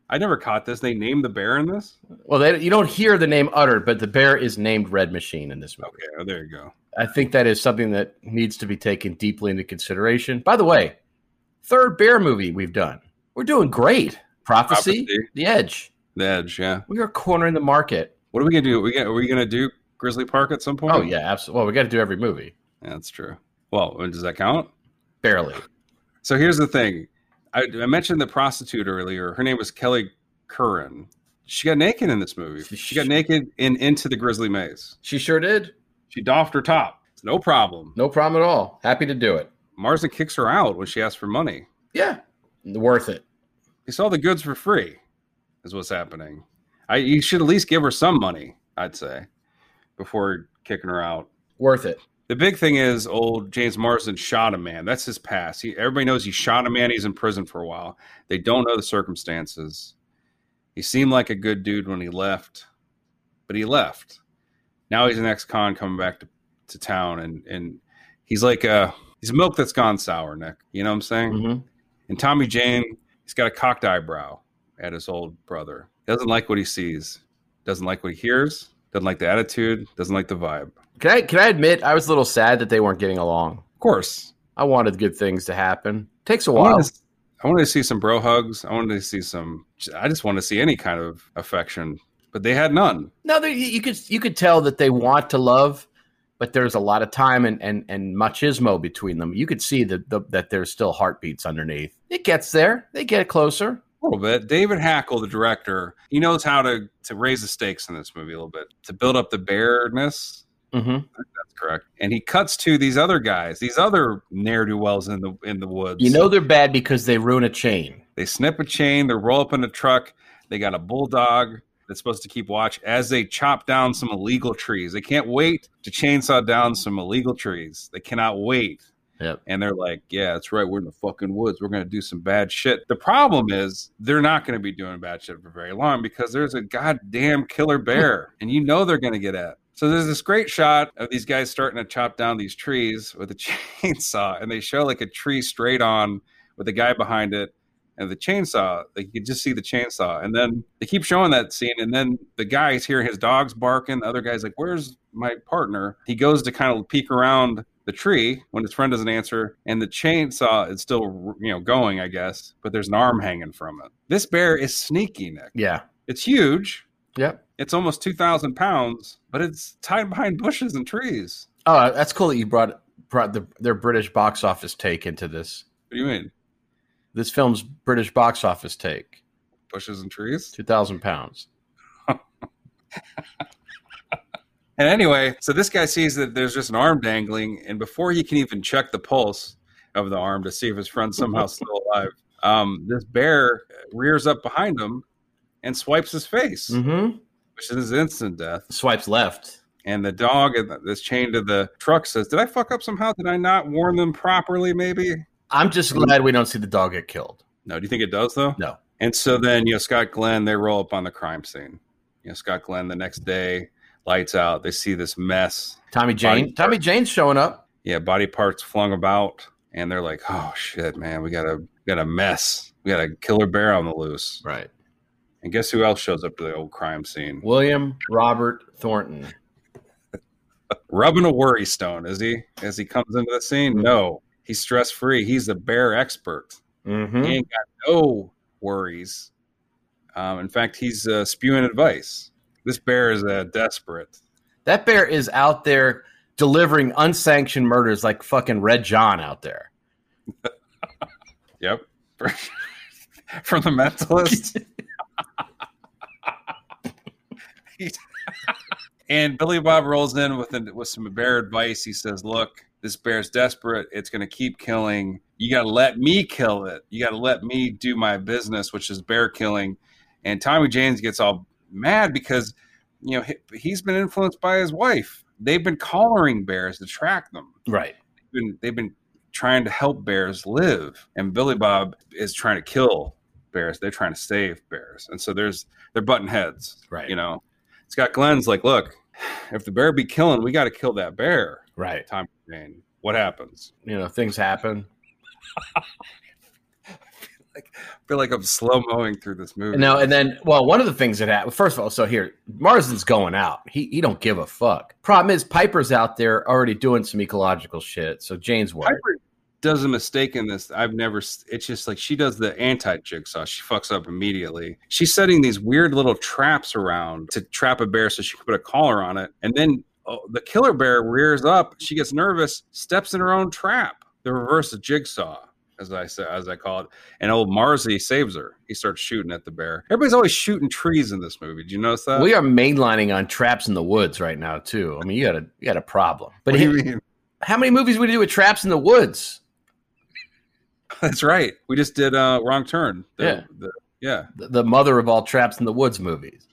I never caught this. They named the bear in this? Well, they, you don't hear the name uttered, but the bear is named Red Machine in this movie. Okay, well, there you go. I think that is something that needs to be taken deeply into consideration. By the way, third bear movie we've done. We're doing great. Prophecy, Prophecy. The Edge. The Edge, yeah. We are cornering the market. What are we going to do? Are we, we going to do Grizzly Park at some point? Oh, yeah, absolutely. Well, we got to do every movie. Yeah, that's true. Well, does that count? Barely. So here's the thing. I, I mentioned the prostitute earlier. Her name was Kelly Curran. She got naked in this movie. She got naked in Into the Grizzly Maze. She sure did. She doffed her top. It's no problem. No problem at all. Happy to do it. Marsden kicks her out when she asks for money. Yeah. Worth it. He saw the goods for free is what's happening. I, you should at least give her some money, I'd say, before kicking her out. Worth it. The big thing is old James Marsden shot a man. That's his past. He, everybody knows he shot a man. He's in prison for a while. They don't know the circumstances. He seemed like a good dude when he left, but he left. Now he's an ex-con coming back to, to town, and, and he's like a, he's milk that's gone sour, Nick. You know what I'm saying? Mm-hmm. And Tommy Jane, he's got a cocked eyebrow at his old brother. Doesn't like what he sees. Doesn't like what he hears. Doesn't like the attitude. Doesn't like the vibe. Can I, can I admit, I was a little sad that they weren't getting along. Of course. I wanted good things to happen. Takes a while. I wanted to, I wanted to see some bro hugs. I wanted to see some, I just wanted to see any kind of affection, but they had none. No, they, you could you could tell that they want to love, but there's a lot of time and, and, and machismo between them. You could see that the, that there's still heartbeats underneath. It gets there. They get closer. A little bit. David Hackl, the director, he knows how to, to raise the stakes in this movie a little bit, to build up the bearness. Mm-hmm. I think that's correct. And he cuts to these other guys, these other ne'er-do-wells in the in the woods. You know they're bad because they ruin a chain. They snip a chain. They roll up in a truck. They got a bulldog that's supposed to keep watch as they chop down some illegal trees. They can't wait to chainsaw down some illegal trees. They cannot wait. Yep. And they're like, yeah, that's right. We're in the fucking woods. We're going to do some bad shit. The problem is they're not going to be doing bad shit for very long because there's a goddamn killer bear. And you know they're going to get at. So there's this great shot of these guys starting to chop down these trees with a chainsaw. And they show like a tree straight on with a guy behind it and the chainsaw. Like you can just see the chainsaw. And then they keep showing that scene. And then the guy's hearing his dogs barking. The other guy's like, where's my partner? He goes to kind of peek around the tree when his friend doesn't answer, and the chainsaw is still, you know, going, I guess, but there's an arm hanging from it. This bear is sneaky, Nick. Yeah. It's huge. Yep. It's almost two thousand pounds, but it's tied behind bushes and trees. Oh, that's cool that you brought, brought the, their British box office take into this. What do you mean? This film's British box office take. Bushes and trees? two thousand pounds. And anyway, so this guy sees that there's just an arm dangling, and before he can even check the pulse of the arm to see if his friend's somehow still alive, um, this bear rears up behind him and swipes his face, mm-hmm. which is instant death. Swipes left. And the dog that's chained to the truck says, did I fuck up somehow? Did I not warn them properly, maybe? I'm just glad we don't see the dog get killed. No, do you think it does, though? No. And so then, you know, Scott Glenn, they roll up on the crime scene. You know, Scott Glenn the next day... Lights out. They see this mess. Tommy Jane. Tommy Jane's showing up. Yeah, body parts flung about, and they're like, "Oh shit, man, we got a got a mess. We got a killer bear on the loose." Right. And guess who else shows up to the old crime scene? William Robert Thornton. Rubbing a worry stone, is he? As he comes into the scene, mm-hmm. No, he's stress free. He's the bear expert. Mm-hmm. He ain't got no worries. Um, in fact, he's uh, spewing advice. This bear is uh, desperate. That bear is out there delivering unsanctioned murders like fucking Red John out there. Yep. From The Mentalist. And Billy Bob rolls in with, a, with some bear advice. He says, look, this bear's desperate. It's going to keep killing. You got to let me kill it. You got to let me do my business, which is bear killing. And Tommy James gets all mad because, you know, he, he's been influenced by his wife. They've been collaring bears to track them. Right. They've been, they've been trying to help bears live. And Billy Bob is trying to kill bears. They're trying to save bears. And so there's they're butting heads. Right. You know, Scott Glenn's like, look, if the bear be killing, we got to kill that bear. Right. Tommy Jane. What happens? You know, things happen. Like, I feel like I'm slow-mowing through this movie. No, and then, well, one of the things that happened, first of all, so here, Marsden's going out. He he don't give a fuck. Problem is, Piper's out there already doing some ecological shit, so Jane's worried. Piper does a mistake in this. I've never, it's just like she does the anti-jigsaw. She fucks up immediately. She's setting these weird little traps around to trap a bear so she can put a collar on it. And then oh, the killer bear rears up. She gets nervous, steps in her own trap. The reverse of Jigsaw. As I said, as I call it, and old Marzi saves her. He starts shooting at the bear. Everybody's always shooting trees in this movie. Did you notice that? We are mainlining on traps in the woods right now, too. I mean, you got a you got a problem. But he, how many movies we do with traps in the woods? That's right. We just did uh, Wrong Turn. The, yeah, the, yeah, the, the mother of all traps in the woods movies.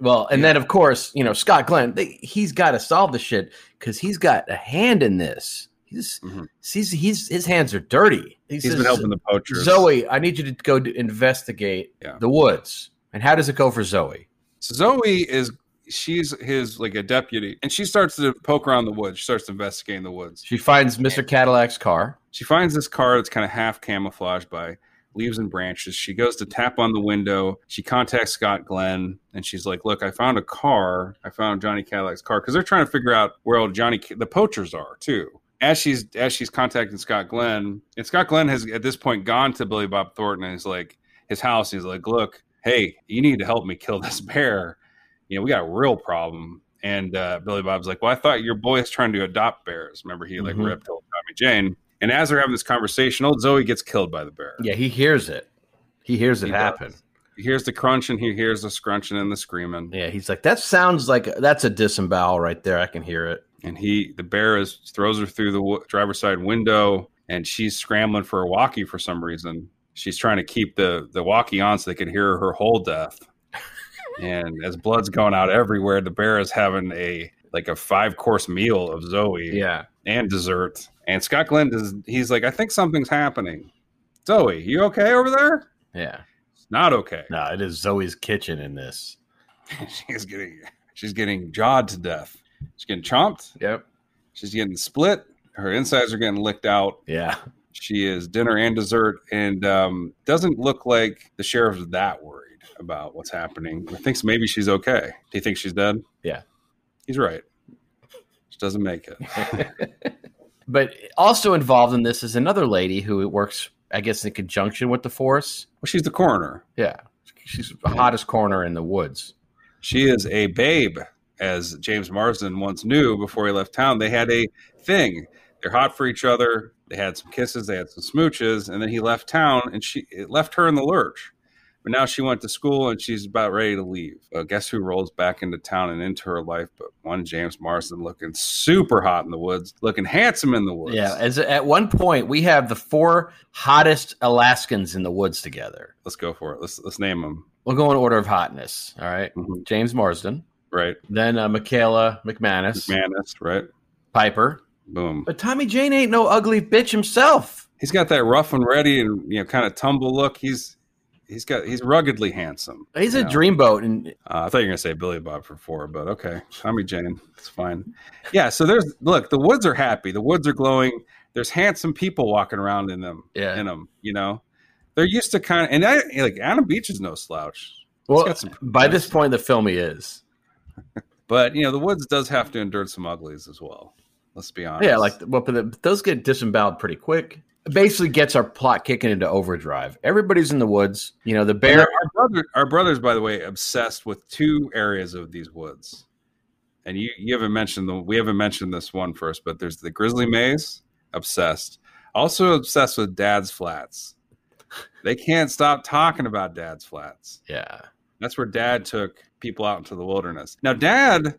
Well, and yeah. Then of course, you know, Scott Glenn. They, he's got to solve the shit because he's got a hand in this. He's, mm-hmm. he's he's his hands are dirty. He he's says, been helping the poachers. Zoe, I need you to go to investigate yeah. the woods. And how does it go for Zoe? So Zoe is she's his like a deputy, and she starts to poke around the woods. She starts investigating the woods. She finds Mister Cadillac's car. She finds this car that's kind of half camouflaged by leaves and branches. She goes to tap on the window. She contacts Scott Glenn and she's like, look, I found a car. I found Johnny Cadillac's car, because they're trying to figure out where all Johnny the poachers are too. As she's as she's contacting Scott Glenn, and Scott Glenn has at this point gone to Billy Bob Thornton and is like his house. He's like, look, hey, you need to help me kill this bear. You know, we got a real problem. And uh, Billy Bob's like, well, I thought your boy is trying to adopt bears. Remember, he like mm-hmm. ripped old Tommy Jane. And as they're having this conversation, old Zoe gets killed by the bear. Yeah, he hears it. He hears it he happen. Does. He hears the crunch and he hears the scrunching and the screaming. Yeah, he's like, that sounds like that's a disembowel right there. I can hear it. And he, the bear is throws her through the w- driver's side window, and she's scrambling for a walkie for some reason. She's trying to keep the, the walkie on so they can hear her whole death. And as blood's going out everywhere, the bear is having a like a five course meal of Zoe, yeah, and dessert. And Scott Glenn is he's like, I think something's happening. Zoe, you okay over there? Yeah, it's not okay. No, it is Zoe's kitchen in this. she's getting she's getting jawed to death. She's getting chomped. Yep. She's getting split. Her insides are getting licked out. Yeah. She is dinner and dessert, and um, doesn't look like the sheriff's that worried about what's happening. He thinks maybe she's okay. Do you think she's dead? Yeah. He's right. She doesn't make it. But also involved in this is another lady who works, I guess, in conjunction with the force. Well, she's the coroner. Yeah. She's the hottest coroner in the woods. She is a babe, as James Marsden once knew before he left town. They had a thing. They're hot for each other. They had some kisses. They had some smooches. And then he left town, and she it left her in the lurch. But now she went to school and she's about ready to leave. Uh, guess who rolls back into town and into her life? But one James Marsden, looking super hot in the woods, looking handsome in the woods. Yeah, as at one point we have the four hottest Alaskans in the woods together. Let's go for it. Let's let's name them. We'll go in order of hotness. All right, mm-hmm. James Marsden. Right. Then uh, Michaela McManus. McManus. Right. Piper. Boom. But Tommy Jane ain't no ugly bitch himself. He's got that rough and ready and you know kind of tumble look. He's He's got. He's ruggedly handsome. He's a know. dreamboat. And uh, I thought you were gonna say Billy Bob for four, but okay, Tommy Jane, it's fine. Yeah. So there's look. The woods are happy. The woods are glowing. There's handsome people walking around in them. Yeah. In them, you know, they're used to kind of. And I like Adam Beach is no slouch. Well, got some by this point, in the film he is. But you know, the woods does have to endure some uglies as well. Let's be honest. Yeah, like well, but those get disemboweled pretty quick. Basically gets our plot kicking into overdrive. Everybody's in the woods. You know, the bear. Our, brother, our brothers, by the way, obsessed with two areas of these woods. And you, you haven't mentioned the we haven't mentioned this one first, but there's the Grizzly Maze, obsessed. Also obsessed with Dad's Flats. They can't stop talking about Dad's Flats. Yeah. That's where Dad took people out into the wilderness. Now, Dad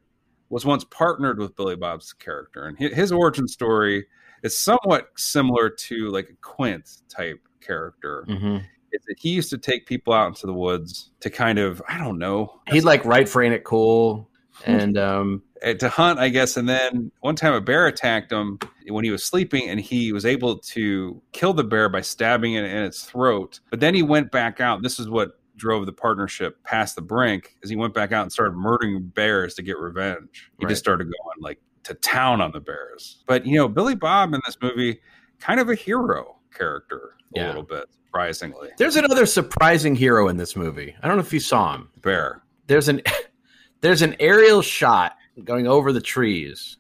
was once partnered with Billy Bob's character, and his origin story is somewhat similar to like a Quint type character. Mm-hmm. It's that he used to take people out into the woods to kind of, I don't know. He'd like right frame it cool and um, to hunt, I guess. And then one time a bear attacked him when he was sleeping, and he was able to kill the bear by stabbing it in its throat. But then he went back out. This is what drove the partnership past the brink, is he went back out and started murdering bears to get revenge. He right. just started going like to town on the bears. But, you know, Billy Bob in this movie, kind of a hero character a yeah. little bit, surprisingly. There's another surprising hero in this movie. I don't know if you saw him. The bear. There's an, there's an aerial shot going over the trees,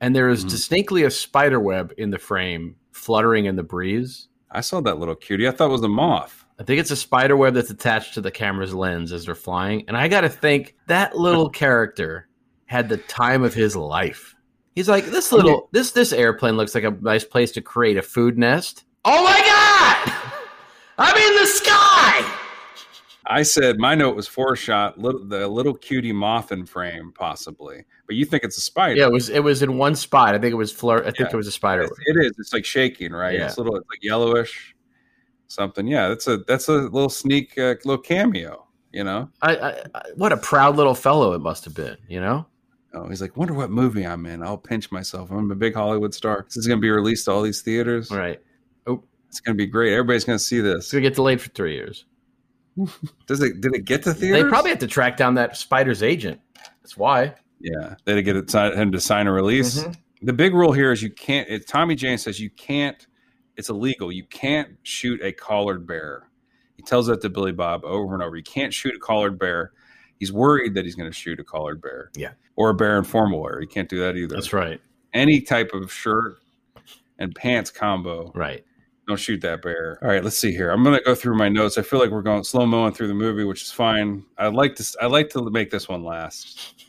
and there is mm-hmm. distinctly a spider web in the frame fluttering in the breeze. I saw that little cutie. I thought it was a moth. I think it's a spider web that's attached to the camera's lens as they're flying. And I got to think that little character had the time of his life. He's like, this little, this, this airplane looks like a nice place to create a food nest. Oh my God! I'm in the sky! I said, my note was four shot, little, the little cutie moth in frame, possibly. But you think it's a spider. Yeah, it was It was in one spot. I think it was flirt. I yeah. think it was a spider. It, it is. It's like shaking, right? Yeah. It's a little it's like yellowish. Something, yeah. That's a that's a little sneak, uh, little cameo, you know. I, I, I what a proud little fellow it must have been, you know. Oh, he's like, wonder what movie I'm in. I'll pinch myself. I'm a big Hollywood star. This is going to be released to all these theaters, right? Oh, it's going to be great. Everybody's going to see this. It's going to get delayed for three years. Does it? Did it get to theaters? They probably have to track down that spider's agent. That's why. Yeah, they had to get it, him to sign a release. Mm-hmm. The big rule here is you can't. It, Tommy Jane says you can't. It's illegal. You can't shoot a collared bear He tells that to Billy Bob over and over. You can't shoot a collared bear. He's worried that he's going to shoot a collared bear. Yeah. Or a bear in formal wear. He can't do that either. That's right. Any type of shirt and pants combo. Right. Don't shoot that bear. All right, let's see here. I'm going to go through my notes. I feel like we're going slow-moing through the movie, which is fine. I like to I like to make this one last.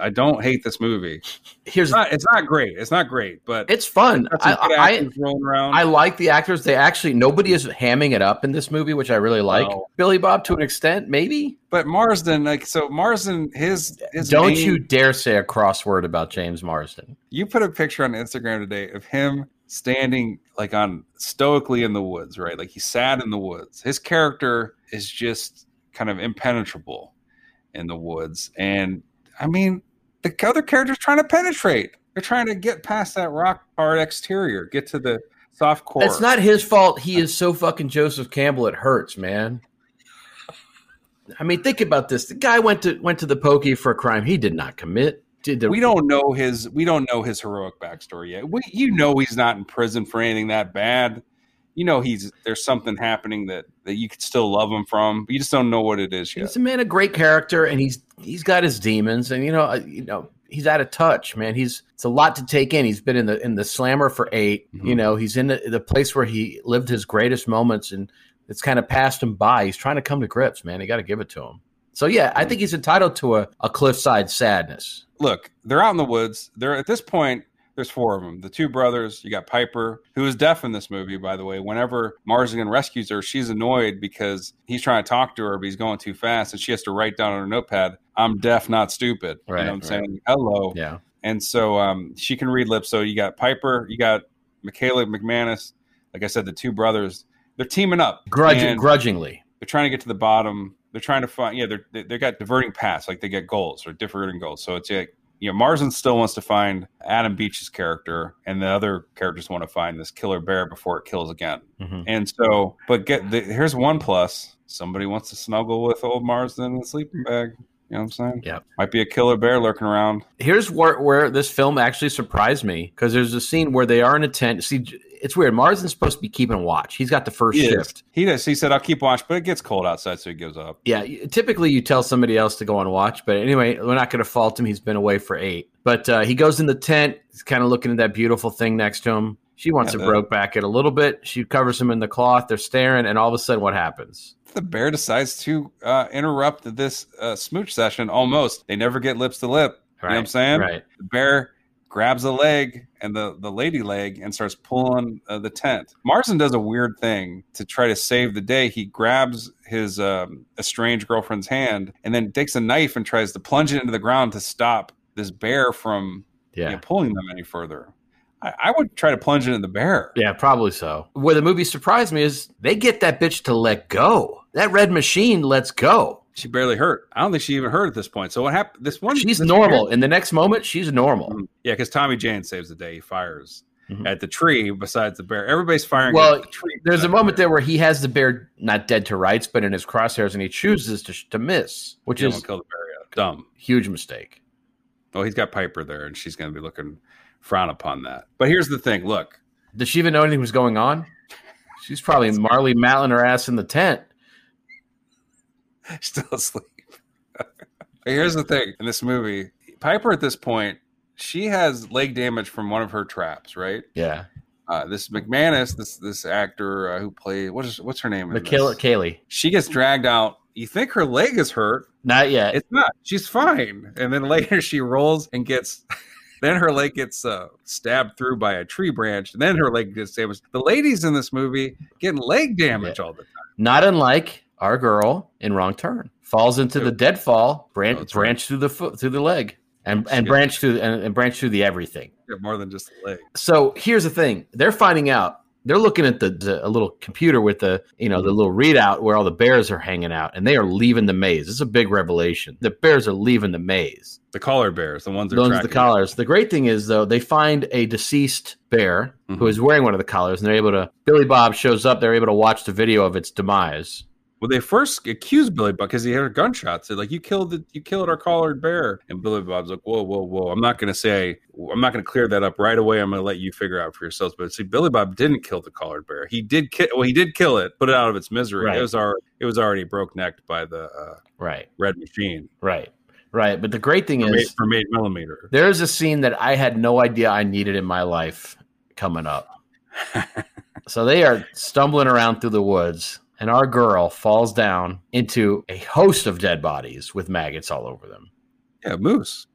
I don't hate this movie. Here's it's not, it's not great. It's not great, but it's fun. I, I, rolling around. I like the actors. They actually nobody is hamming it up in this movie, which I really like. No. Billy Bob to an extent, maybe. But Marsden, like so, Marsden, his, his don't name, you dare say a cross word about James Marsden. You put a picture on Instagram today of him standing like on stoically in the woods, right? Like he sat in the woods. His character is just kind of impenetrable in the woods, and I mean, the other character's trying to penetrate. They're trying to get past that rock hard exterior, get to the soft core. It's not his fault. He is so fucking Joseph Campbell. It hurts, man. I mean, think about this. The guy went to went to the pokey for a crime he did not commit. Did the- we don't know his we don't know his heroic backstory yet. We, you know, he's not in prison for anything that bad. You know, he's there's something happening that, that you could still love him from, but you just don't know what it is yet. He's a man of great character, and he's he's got his demons, and you know, uh, you know, he's out of touch, man. He's it's a lot to take in. He's been in the in the slammer for eight. Mm-hmm. You know, he's in the, the place where he lived his greatest moments, and it's kind of passed him by. He's trying to come to grips, man. You got to give it to him. So yeah, I think he's entitled to a, a cliffside sadness. Look, they're out in the woods. They're at this point. There's four of them. The two brothers. You got Piper, who is deaf in this movie, by the way. Whenever Marsden rescues her, she's annoyed because he's trying to talk to her, but he's going too fast, and she has to write down on her notepad, "I'm deaf, not stupid." Right, you know what I'm right. saying? Hello. Yeah. And so um, she can read lips. So you got Piper. You got Michaela McManus. Like I said, the two brothers. They're teaming up. Grudg- grudgingly. They're trying to get to the bottom. They're trying to find. Yeah, they're, they they got diverting paths. Like they get goals or diverting goals. So it's like. You know, Marsden still wants to find Adam Beach's character, and the other characters want to find this killer bear before it kills again. Mm-hmm. And so, but get the, here's one plus: somebody wants to snuggle with old Marsden in the sleeping bag. You know what I'm saying? Yeah, might be a killer bear lurking around. Here's where where this film actually surprised me, because there's a scene where they are in a tent. See, it's weird. Marsden's supposed to be keeping watch. He's got the first he shift. Is. He does. He said, "I'll keep watch," but it gets cold outside, so he gives up. Yeah. Typically, you tell somebody else to go on watch, but anyway, we're not going to fault him. He's been away for eight. But uh, he goes in the tent. He's kind of looking at that beautiful thing next to him. She wants yeah, to broke back it a little bit. She covers him in the cloth. They're staring, and all of a sudden, what happens? The bear decides to uh, interrupt this uh, smooch session. Almost, they never get lips to lip. Right. You know what I'm saying? Right. The bear grabs a leg and the, the lady leg and starts pulling uh, the tent. Marsden does a weird thing to try to save the day. He grabs his um, estranged girlfriend's hand and then takes a knife and tries to plunge it into the ground to stop this bear from yeah. you know, pulling them any further. I, I would try to plunge it in the bear. Yeah, probably so. Where the movie surprised me is they get that bitch to let go. That red machine lets go. She barely hurt. I don't think she even hurt at this point. So what happened? This one, she's this normal. Year, in the next moment, she's normal. Yeah, because Tommy Jane saves the day. He fires mm-hmm. at the tree. Besides the bear, everybody's firing. Well, at the tree there's a moment the there where he has the bear not dead to rights, but in his crosshairs, and he chooses to to miss, which he is won't kill the bear yet. Dumb, huge mistake. Well, he's got Piper there, and she's going to be looking frown upon that. But here's the thing. Look, does she even know anything was going on? She's probably Marley Matlin her ass in the tent. Still asleep. Here's the thing in this movie, Piper at this point, she has leg damage from one of her traps, right? Yeah. Uh, this McManus, this this actor uh, who played what is what's her name? Michaela Kaylee. She gets dragged out. You think her leg is hurt? Not yet. It's not. She's fine. And then later she rolls and gets. Then her leg gets uh, stabbed through by a tree branch. And then her leg gets damaged. The ladies in this movie getting leg damage yeah. all the time. Not unlike. Our girl in Wrong Turn falls into the deadfall, branch oh, branch right. through the foot, through the leg, and and branch through and, and branch through the everything. Yeah, more than just the leg. So here's the thing: they're finding out. They're looking at the, the a little computer with the you know the little readout where all the bears are hanging out, and they are leaving the maze. It's a big revelation. The bears are leaving the maze. The collar bears, the ones that are tracking. The collars. The great thing is though, they find a deceased bear mm-hmm. who is wearing one of the collars, and they're able to. Billy Bob shows up. They're able to watch the video of its demise. Well, they first accused Billy Bob because he heard gunshots. They're like, "You killed the, you killed our collared bear." And Billy Bob's like, "Whoa, whoa, whoa! I'm not going to say, I'm not going to clear that up right away. I'm going to let you figure out for yourselves." But see, Billy Bob didn't kill the collared bear. He did kill. Well, he did kill it, put it out of its misery. Right. It was our, it was already broke necked by the uh, right Red Machine. Right. Right, but the great thing for is eight, from eight millimeter, there's a scene that I had no idea I needed in my life coming up. So they are stumbling around through the woods, and our girl falls down into a host of dead bodies with maggots all over them. Yeah, moose.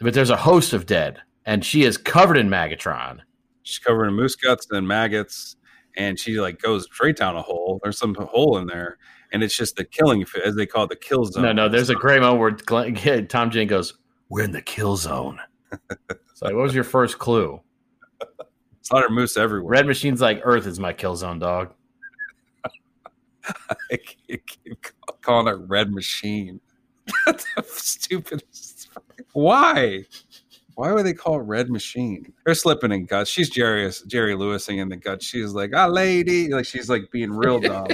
But there's a host of dead, and she is covered in maggotron. She's covered in moose guts and maggots, and she like goes straight down a hole. There's some hole in there. And it's just the killing, as they call it, the kill zone. No, no, there's a great moment where Glenn, yeah, Tom Jane goes, "We're in the kill zone." It's like, what was your first clue? Slaughter moose everywhere. Red Machine's like, "Earth is my kill zone, dog." I keep calling it Red Machine. That's stupid. Why? Why would they call it Red Machine? They're slipping in guts. She's Jerry, Jerry Lewising in the guts. She's like, "Ah, lady." Like, she's like being real dumb.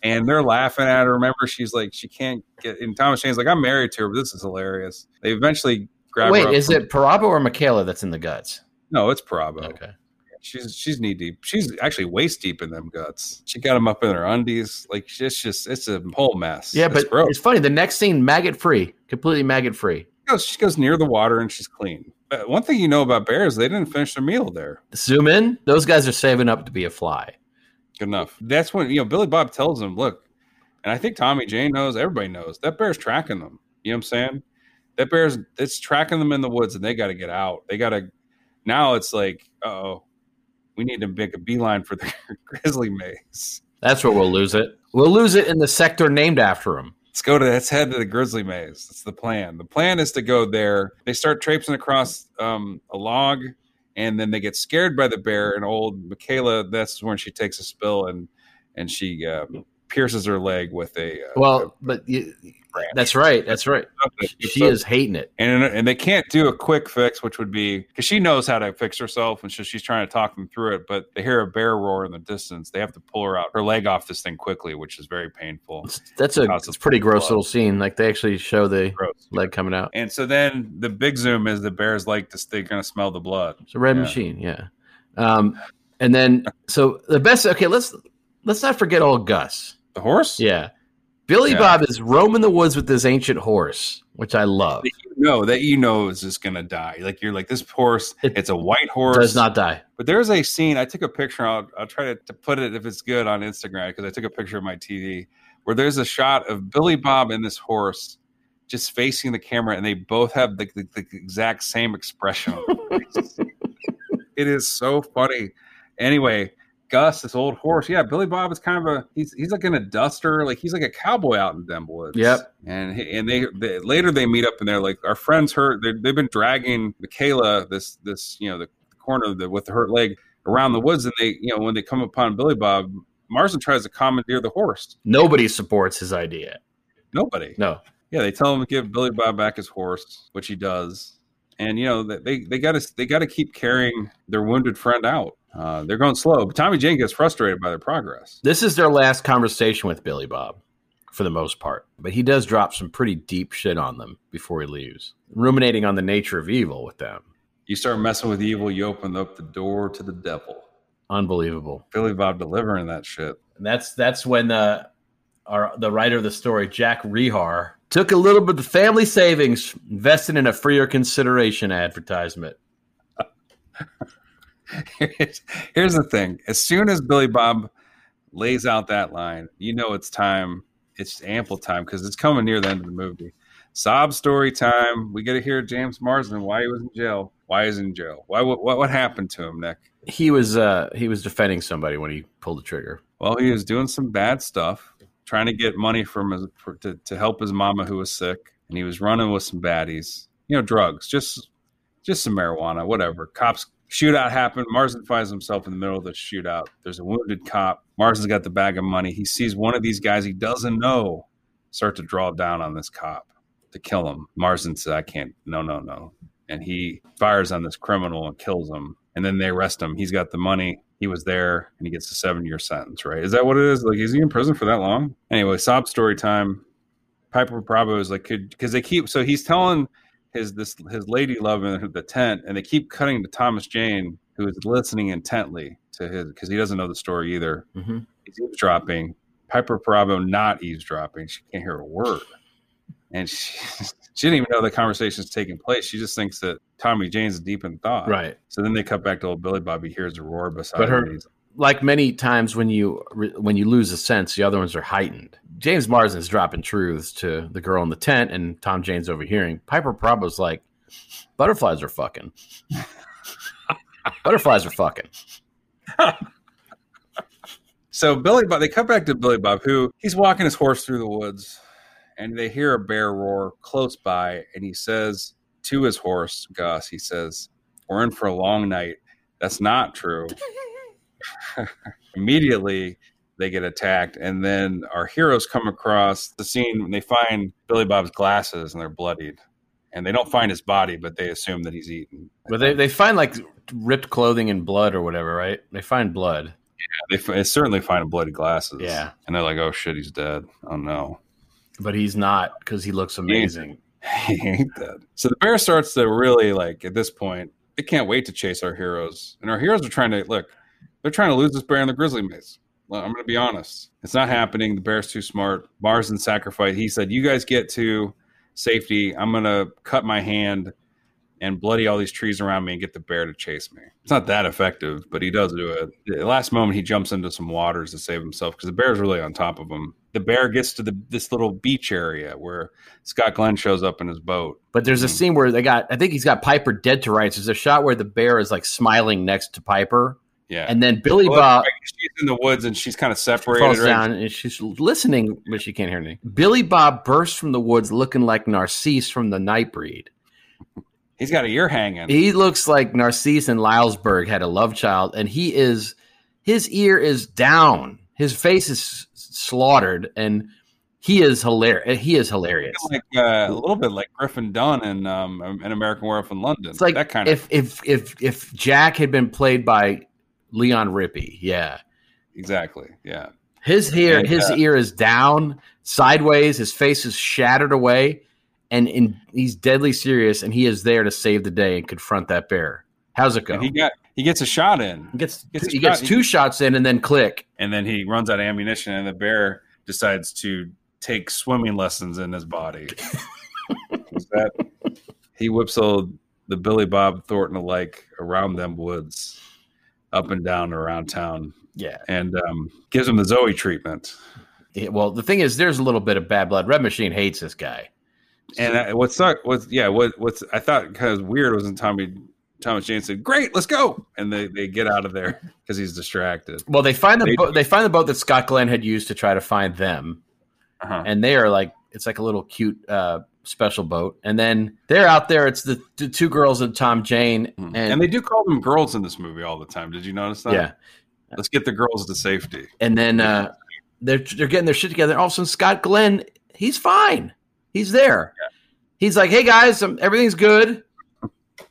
And they're laughing at her. Remember, she's like, she can't get. And Thomas Jane's like, "I'm married to her, but this is hilarious." They eventually grab Wait, her. Wait, is it Perabo or Michaela that's in the guts? No, it's Perabo. Okay. She's she's knee deep. She's actually waist deep in them guts. She got them up in her undies. Like, it's just, it's a whole mess. Yeah, it's but gross. It's funny. The next scene, maggot free, completely maggot free. She goes, she goes near the water and she's clean. But one thing you know about bears, they didn't finish their meal there. Zoom in. Those guys are saving up to be a fly. Good enough. That's when, you know, Billy Bob tells him, look, and I think Tommy Jane knows, everybody knows, that bear's tracking them. You know what I'm saying? That bear's, it's tracking them in the woods, and they got to get out. They got to, now it's like, uh-oh, we need to make a beeline for the grizzly maze. That's where we'll lose it. We'll lose it in the sector named after him. Let's go to, let's head to the grizzly maze. That's the plan. The plan is to go there. They start traipsing across um, a log. And then they get scared by the bear, and old Michaela, that's when she takes a spill and and she um, pierces her leg with a uh, well, a, but you, that's right, that's right. She is hating it, and and they can't do a quick fix, which would be because she knows how to fix herself, and so she's trying to talk them through it. But they hear a bear roar in the distance. They have to pull her out, her leg off this thing quickly, which is very painful. That's a it's pretty gross blood. Little scene. Like they actually show the gross. Leg coming out, and so then the big zoom is the bear's like this. They're gonna smell the blood. It's a red yeah. machine, yeah. Um, and then so the best. Okay, let's let's not forget old Gus. The horse? Yeah. Billy yeah. Bob is roaming the woods with this ancient horse, which I love. That you know, that you know is just going to die. Like, you're like, this horse, it it's a white horse. Does not die. But there's a scene, I took a picture, I'll, I'll try to, to put it, if it's good, on Instagram, because I took a picture of my T V, where there's a shot of Billy Bob and this horse just facing the camera, and they both have the, the, the exact same expression. It is so funny. Anyway. Gus, this old horse. Yeah, Billy Bob is kind of a he's he's like in a duster, like he's like a cowboy out in them woods. Yep. And and they, they later they meet up and they're like, our friends hurt. They've been dragging Michaela this this you know the corner the, with the hurt leg around the woods, and they you know when they come upon Billy Bob, Marsden tries to commandeer the horse. Nobody supports his idea. Nobody. No. Yeah, they tell him to give Billy Bob back his horse, which he does, and you know they they got to they got to keep carrying their wounded friend out. Uh, they're going slow, but Tommy Jane gets frustrated by their progress. This is their last conversation with Billy Bob, for the most part. But he does drop some pretty deep shit on them before he leaves, ruminating on the nature of evil with them. You start messing with evil, you open up the door to the devil. Unbelievable. Billy Bob delivering that shit. And that's that's when the, our, the writer of the story, Jack Rehar, took a little bit of family savings, invested in a freer consideration advertisement. Here's the thing. As soon as Billy Bob lays out that line, you know it's time. It's ample time because it's coming near the end of the movie. Sob story time. We get to hear James Marsden, why he was in jail. Why he's in jail? Why? What? What happened to him, Nick? He was uh, he was defending somebody when he pulled the trigger. Well, he was doing some bad stuff, trying to get money from his, for, to to help his mama who was sick, and he was running with some baddies. You know, drugs, just just some marijuana, whatever. Cops. Shootout happened. Marsden finds himself in the middle of the shootout. There's a wounded cop. Marsden's got the bag of money. He sees one of these guys he doesn't know start to draw down on this cop to kill him. Marsden says, I can't. No, no, no. And he fires on this criminal and kills him. And then they arrest him. He's got the money. he was there, and he gets a seven-year sentence, right? Is that what it is? Like, is he in prison for that long? Anyway, sob story time. Piper Perabo is like, could because they keep so he's telling his this his lady love in the tent, and they keep cutting to Thomas Jane, who is listening intently to his because he doesn't know the story either. Mm-hmm. He's eavesdropping. Piper Perabo not eavesdropping. She can't hear a word, and she, she didn't even know the conversation's taking place. She just thinks that Tommy Jane's deep in thought, right? So then they cut back to old Billy Bob. He hears a roar beside but her. Him. Like many times when you when you lose a sense, the other ones are heightened. James Marsden's dropping truths to the girl in the tent, and Tom Jane's overhearing. Piper Parabo's like, butterflies are fucking. Butterflies are fucking. So Billy Bob, they cut back to Billy Bob, who he's walking his horse through the woods, and they hear a bear roar close by, and he says to his horse, Gus, he says, "We're in for a long night." That's not true. Immediately they get attacked, and then our heroes come across the scene when they find Billy Bob's glasses, and they're bloodied, and they don't find his body, but they assume that he's eaten. But they, they find like ripped clothing and blood or whatever, right? They find blood. Yeah, they, they certainly find bloody glasses. Yeah, and they're like, oh shit, he's dead. Oh no, but he's not, because he looks amazing. He ain't, he ain't dead. So the bear starts to really, like, at this point they can't wait to chase our heroes, and our heroes are trying to look. They're trying to lose this bear in the grizzly maze. Well, I'm going to be honest. It's not happening. The bear's too smart. Marsden sacrificed. He said, you guys get to safety. I'm going to cut my hand and bloody all these trees around me and get the bear to chase me. It's not that effective, but he does do it. At the last moment, he jumps into some waters to save himself because the bear's really on top of him. The bear gets to the this little beach area where Scott Glenn shows up in his boat. But there's a scene where they got, I think he's got Piper dead to rights. There's a shot where the bear is like smiling next to Piper. Yeah, and then Billy well, Bob, right, she's in the woods and she's kind of separated. She falls down right? And she's listening, but she can't hear anything. Billy Bob bursts from the woods looking like Narcisse from the Nightbreed. He's got a ear hanging. He looks like Narcisse and Lylesburg had a love child, and he is his ear is down. His face is slaughtered, and he is hilarious. He is hilarious, like uh, a little bit like Griffin Dunn in um, an American Werewolf in London. It's like that kind if, of if if if Jack had been played by Leon Rippey, yeah, exactly, yeah. His ear, and, his uh, ear is down sideways. His face is shattered away, and in, he's deadly serious. And he is there to save the day and confront that bear. How's it going? He got, he gets a shot in. He gets, gets he gets shot, two he, shots in, and then click. And then he runs out of ammunition, and the bear decides to take swimming lessons in his body. Is that he whips all the Billy Bob Thornton alike around them woods, up and down around town. Yeah. And um, gives him the Zoe treatment. Yeah, well, the thing is, there's a little bit of bad blood. Red Machine hates this guy. So, and I, what's not, what's, yeah, what, what's, I thought kind of weird was in Tommy, Thomas Jane said, great, let's go. And they, they get out of there because he's distracted. Well, they find the they, boat, they find the boat that Scott Glenn had used to try to find them. Uh-huh. And they are like, it's like a little cute, uh, special boat, and then they're out there. It's the, the two girls and Tom Jane, and, and they do call them girls in this movie all the time. Did you notice that? Yeah, let's get the girls to safety. And then uh, they're they're getting their shit together. And all of a sudden, Scott Glenn, he's fine. He's there. Yeah. He's like, "Hey guys, I'm, everything's good."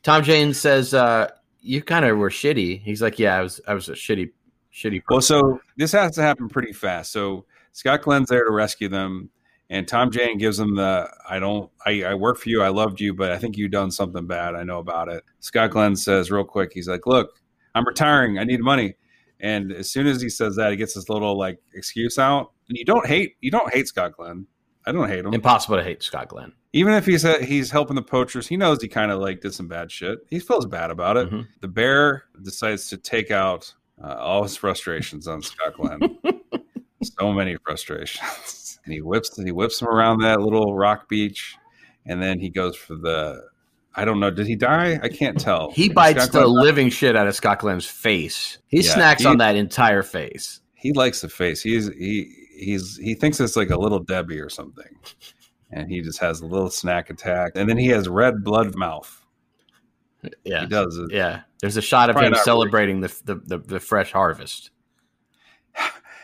Tom Jane says, uh, "You kind of were shitty." He's like, "Yeah, I was. I was a shitty, shitty person." Well, so this has to happen pretty fast. So Scott Glenn's there to rescue them. And Tom Jane gives him the, I don't, I, I work for you. I loved you, but I think you've done something bad. I know about it. Scott Glenn says real quick, he's like, look, I'm retiring. I need money. And as soon as he says that, he gets this little like excuse out. And you don't hate, you don't hate Scott Glenn. I don't hate him. Impossible to hate Scott Glenn. Even if he's a, he's helping the poachers, he knows he kind of like did some bad shit. He feels bad about it. Mm-hmm. The bear decides to take out uh, all his frustrations on Scott Glenn. So many frustrations. And he whips and he whips him around that little rock beach, and then he goes for the, I don't know, did he die? I can't tell. He bites the living shit out of Scott Glenn's face. He yeah, snacks he, on that entire face. He likes the face. He's he he's he thinks it's like a little Debbie or something, and he just has a little snack attack. And then he has red blood mouth. Yeah, he does. Yeah, there's a shot of him celebrating the, the the the fresh harvest.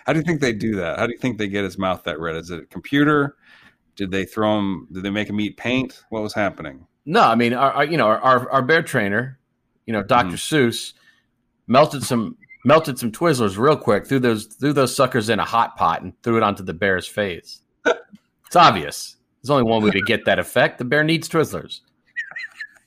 How do you think they do that? How do you think they get his mouth that red? Is it a computer? Did they throw him? Did they make him eat paint? What was happening? No, I mean, our, our you know, our our bear trainer, you know, Doctor Mm. Seuss, melted some melted some Twizzlers real quick, threw those threw those suckers in a hot pot, and threw it onto the bear's face. It's obvious. There's only one way to get that effect. The bear needs Twizzlers.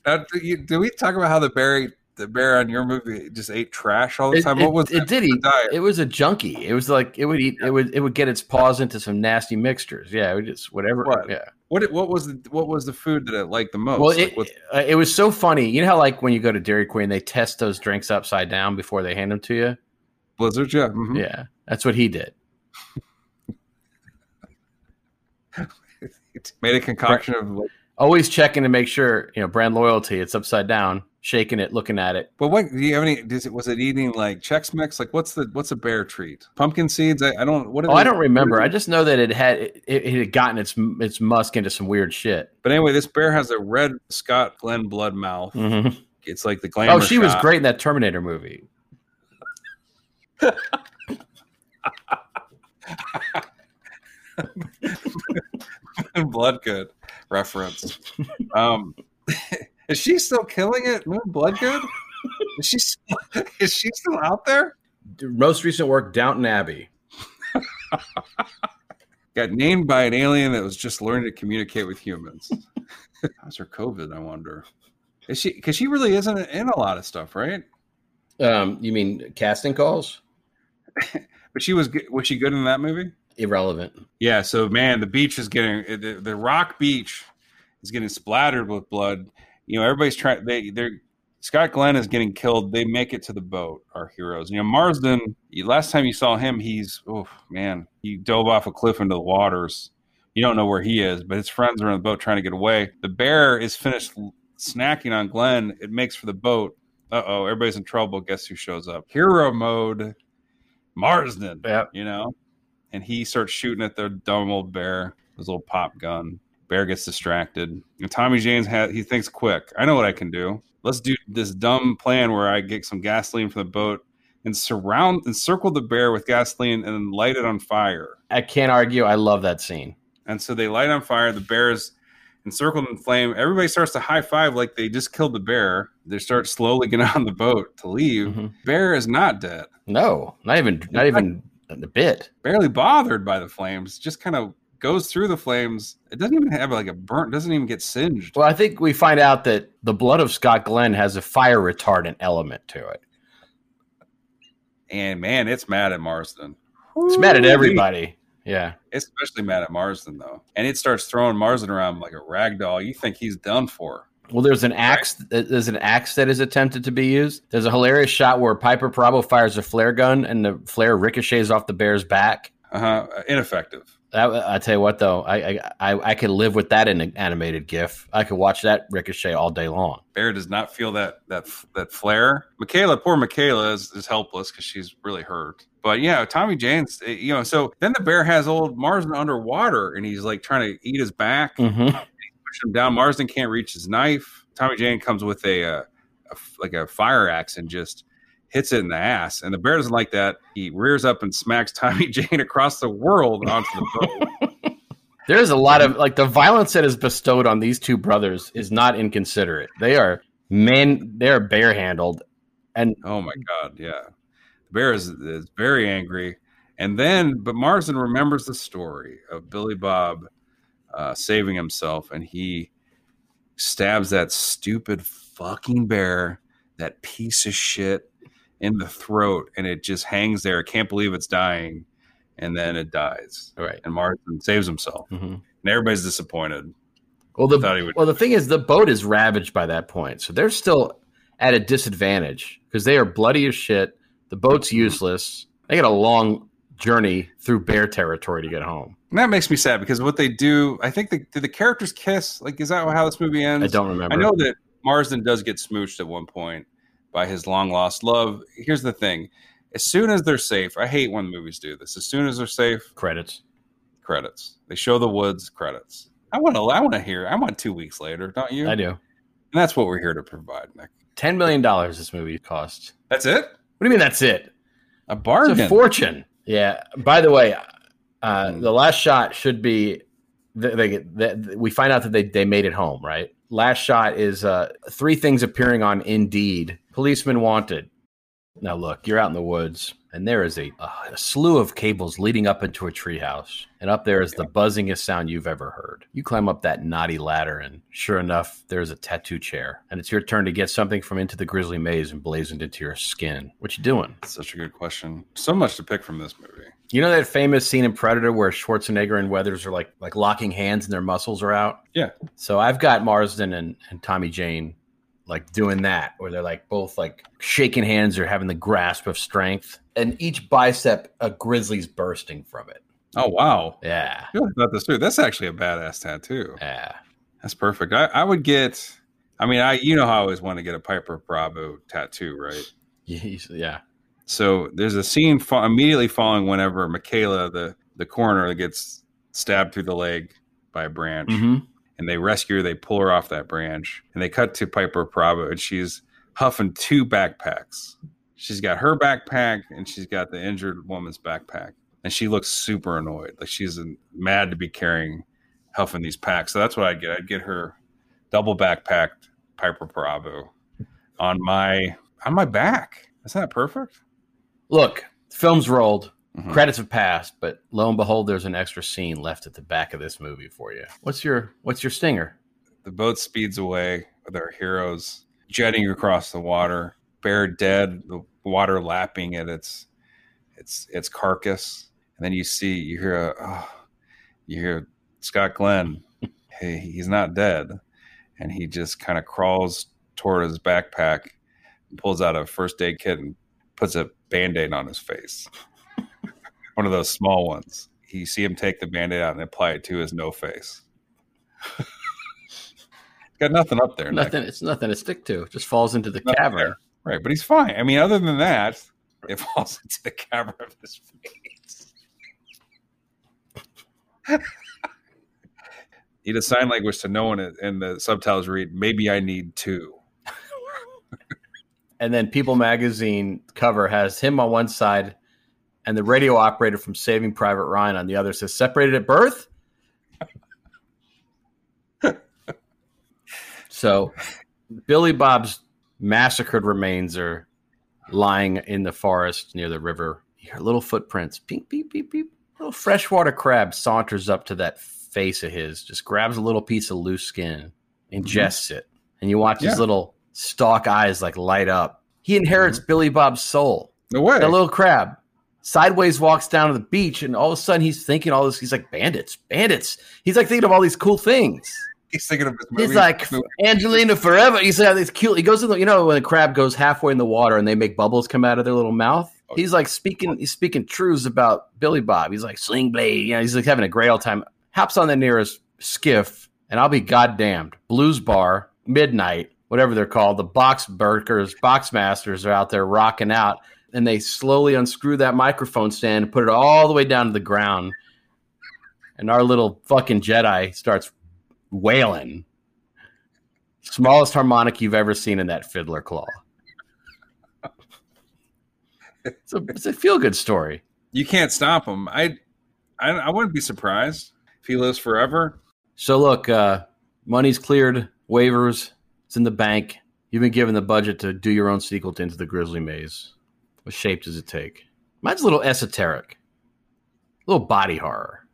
Now, do, you, do we talk about how the bear the bear on your movie just ate trash all the time? It, what was it? It did eat. It was a junkie. It was like it would eat. It would it would get its paws into some nasty mixtures. Yeah, it would just whatever. What? Yeah. What what was the what was the food that it liked the most? Well, it, like it was so funny. You know how like when you go to Dairy Queen, they test those drinks upside down before they hand them to you. Blizzard, yeah, mm-hmm. yeah, that's what he did. Made a concoction of like, always checking to make sure you know brand loyalty. It's upside down, shaking it, looking at it. But what do you have any? Does it, was it eating like Chex Mix? Like what's the what's a bear treat? Pumpkin seeds? I, I don't. What? Oh, I don't remember. I just know that it had it, it had gotten its its musk into some weird shit. But anyway, this bear has a red Scott Glenn blood mouth. Mm-hmm. It's like the glamour. Oh, she shot. was great in that Terminator movie. Bloodgood reference. Um, is she still killing it? Bloodgood? Is she still, is she still out there? Most recent work, Downton Abbey. Got named by an alien that was just learning to communicate with humans. How's her COVID? I wonder. Is she? Because she really isn't in a lot of stuff, right? Um, you mean casting calls? But she was. Was she good in that movie? Irrelevant. Yeah, so man, the beach is getting the, the rock beach is getting splattered with blood. You know, everybody's trying. They, they're Scott Glenn is getting killed. They make it to the boat. Our heroes. You know, Marsden. Last time you saw him, he's oh man, he dove off a cliff into the waters. You don't know where he is, but his friends are on the boat trying to get away. The bear is finished snacking on Glenn. It makes for the boat. Uh oh, everybody's in trouble. Guess who shows up? Hero mode, Marsden. Yep. You know. And he starts shooting at their dumb old bear, his little pop gun. Bear gets distracted. And Tommy Jane's ha- he thinks quick. I know what I can do. Let's do this dumb plan where I get some gasoline from the boat and surround and circle the bear with gasoline and then light it on fire. I can't argue. I love that scene. And so they light on fire. The bear's encircled in flame. Everybody starts to high five like they just killed the bear. They start slowly getting on the boat to leave. Mm-hmm. Bear is not dead. No, not even. Not even. A bit. Barely bothered by the flames, just kind of goes through the flames. It doesn't even have like a burnt, doesn't even get singed. Well, I think we find out that the blood of Scott Glenn has a fire retardant element to it. And man, it's mad at Marsden. It's mad at everybody. Yeah. It's especially mad at Marsden, though. And it starts throwing Marsden around like a rag doll. You think he's done for. Well, there's an axe. There's an axe that is attempted to be used. There's a hilarious shot where Piper Perabo fires a flare gun, and the flare ricochets off the bear's back. Uh huh. Ineffective. That, I tell you what, though, I I I could live with that in an animated GIF. I could watch that ricochet all day long. Bear does not feel that that that flare. Michaela, poor Michaela, is, is helpless because she's really hurt. But yeah, Tommy Jane's, you know. So then the bear has old Marsden underwater, and he's like trying to eat his back. Mm-hmm. Him down. Marsden can't reach his knife. Tommy Jane comes with a, uh, a like a fire axe and just hits it in the ass. And the bear doesn't like that. He rears up and smacks Tommy Jane across the world onto the boat. There's a lot of like the violence that is bestowed on these two brothers is not inconsiderate. They are men. They are bare handled. And oh my god, yeah, the bear is, is very angry. And then, but Marsden remembers the story of Billy Bob. Uh, saving himself, and he stabs that stupid fucking bear, that piece of shit, in the throat, and it just hangs there. I can't believe it's dying, and then it dies. Right, and Marsden saves himself, mm-hmm. and everybody's disappointed. Well, the would- well, the thing is, the boat is ravaged by that point, so they're still at a disadvantage because they are bloody as shit. The boat's useless. They got a long journey through bear territory to get home. And that makes me sad because what they do, I think, the, do the characters kiss? Like, is that how this movie ends? I don't remember. I know that Marsden does get smooched at one point by his long-lost love. Here's the thing. As soon as they're safe, I hate when movies do this. As soon as they're safe. Credits. Credits. They show the woods, credits. I want to I want to hear. I want two weeks later, don't you? I do. And that's what we're here to provide, Nick. ten million dollars this movie cost. That's it? What do you mean that's it? A bargain. It's a fortune. Yeah. By the way... Uh, the last shot should be they, they, they, we find out that they, they made it home, right? Last shot is uh, three things appearing on Indeed. Policeman wanted. Now look, you're out in the woods, and there is a, a slew of cables leading up into a treehouse, and up there is the buzzingest sound you've ever heard. You climb up that knotty ladder, and sure enough, there's a tattoo chair, and it's your turn to get something from Into the Grizzly Maze and blazoned into your skin. What you doing? That's such a good question. So much to pick from this movie. You know that famous scene in Predator where Schwarzenegger and Weathers are like like locking hands and their muscles are out? Yeah. So I've got Marsden and, and Tommy Jane like doing that, where they're like both like shaking hands or having the grasp of strength, and each bicep a grizzly's bursting from it. Oh wow. Yeah. I feel about this too. That's actually a badass tattoo. Yeah. That's perfect. I, I would get I mean I you know how I always want to get a Piper Perabo tattoo, right? Yeah. So there's a scene fo- immediately following whenever Michaela, the, the coroner, gets stabbed through the leg by a branch. Mm-hmm. And they rescue her. They pull her off that branch. And they cut to Piper Perabo. And she's huffing two backpacks. She's got her backpack and she's got the injured woman's backpack. And she looks super annoyed. Like she's mad to be carrying, huffing these packs. So that's what I'd get. I'd get her double backpacked Piper Perabo on my, on my back. Isn't that perfect? Look, film's rolled. Mm-hmm. Credits have passed, but lo and behold, there's an extra scene left at the back of this movie for you. What's your what's your stinger? The boat speeds away with our heroes jetting across the water. Bear dead, the water lapping at its its its carcass. And then you see you hear a, oh, you hear Scott Glenn. Hey, he's not dead, and he just kind of crawls toward his backpack, pulls out a first aid kit, and puts a Band-Aid on his face. One of those small ones. You see him take the Band-Aid out and apply it to his no face. He's got nothing up there. Nothing. Nick. It's nothing to stick to. It just falls into the nothing cavern. There. Right, but he's fine. I mean, other than that, it falls into the cavern of his face. He does sign language to no one, and the subtitles read, "Maybe I need two." And then People Magazine cover has him on one side, and the radio operator from Saving Private Ryan on the other says, "Separated at birth?" So Billy Bob's massacred remains are lying in the forest near the river. You hear little footprints. Beep, beep, beep, beep. A little freshwater crab saunters up to that face of his, just grabs a little piece of loose skin, ingests mm-hmm. it. And you watch yeah. his little stalk eyes like light up. He inherits mm-hmm. Billy Bob's soul. No way. The little crab. Sideways walks down to the beach, and all of a sudden he's thinking all this. He's like, bandits, bandits. He's like thinking of all these cool things. He's thinking of his movie. He's like, Angelina Forever. He's like, it's cute. He goes in the, you know, when a crab goes halfway in the water and they make bubbles come out of their little mouth. He's like speaking, he's speaking truths about Billy Bob. He's like, sling blade. You know, he's like having a great old time. Hops on the nearest skiff, and I'll be goddamned. Blues Bar, Midnight, whatever they're called. The box burkers, box masters are out there rocking out. And they slowly unscrew that microphone stand and put it all the way down to the ground. And our little fucking Jedi starts wailing. Smallest harmonic you've ever seen in that fiddler claw. It's a, it's a feel-good story. You can't stop him. I, I I wouldn't be surprised if he lives forever. So look, uh, money's cleared, waivers, it's in the bank. You've been given the budget to do your own sequel to Into the Grizzly Maze. What shape does it take? Mine's a little esoteric. A little body horror.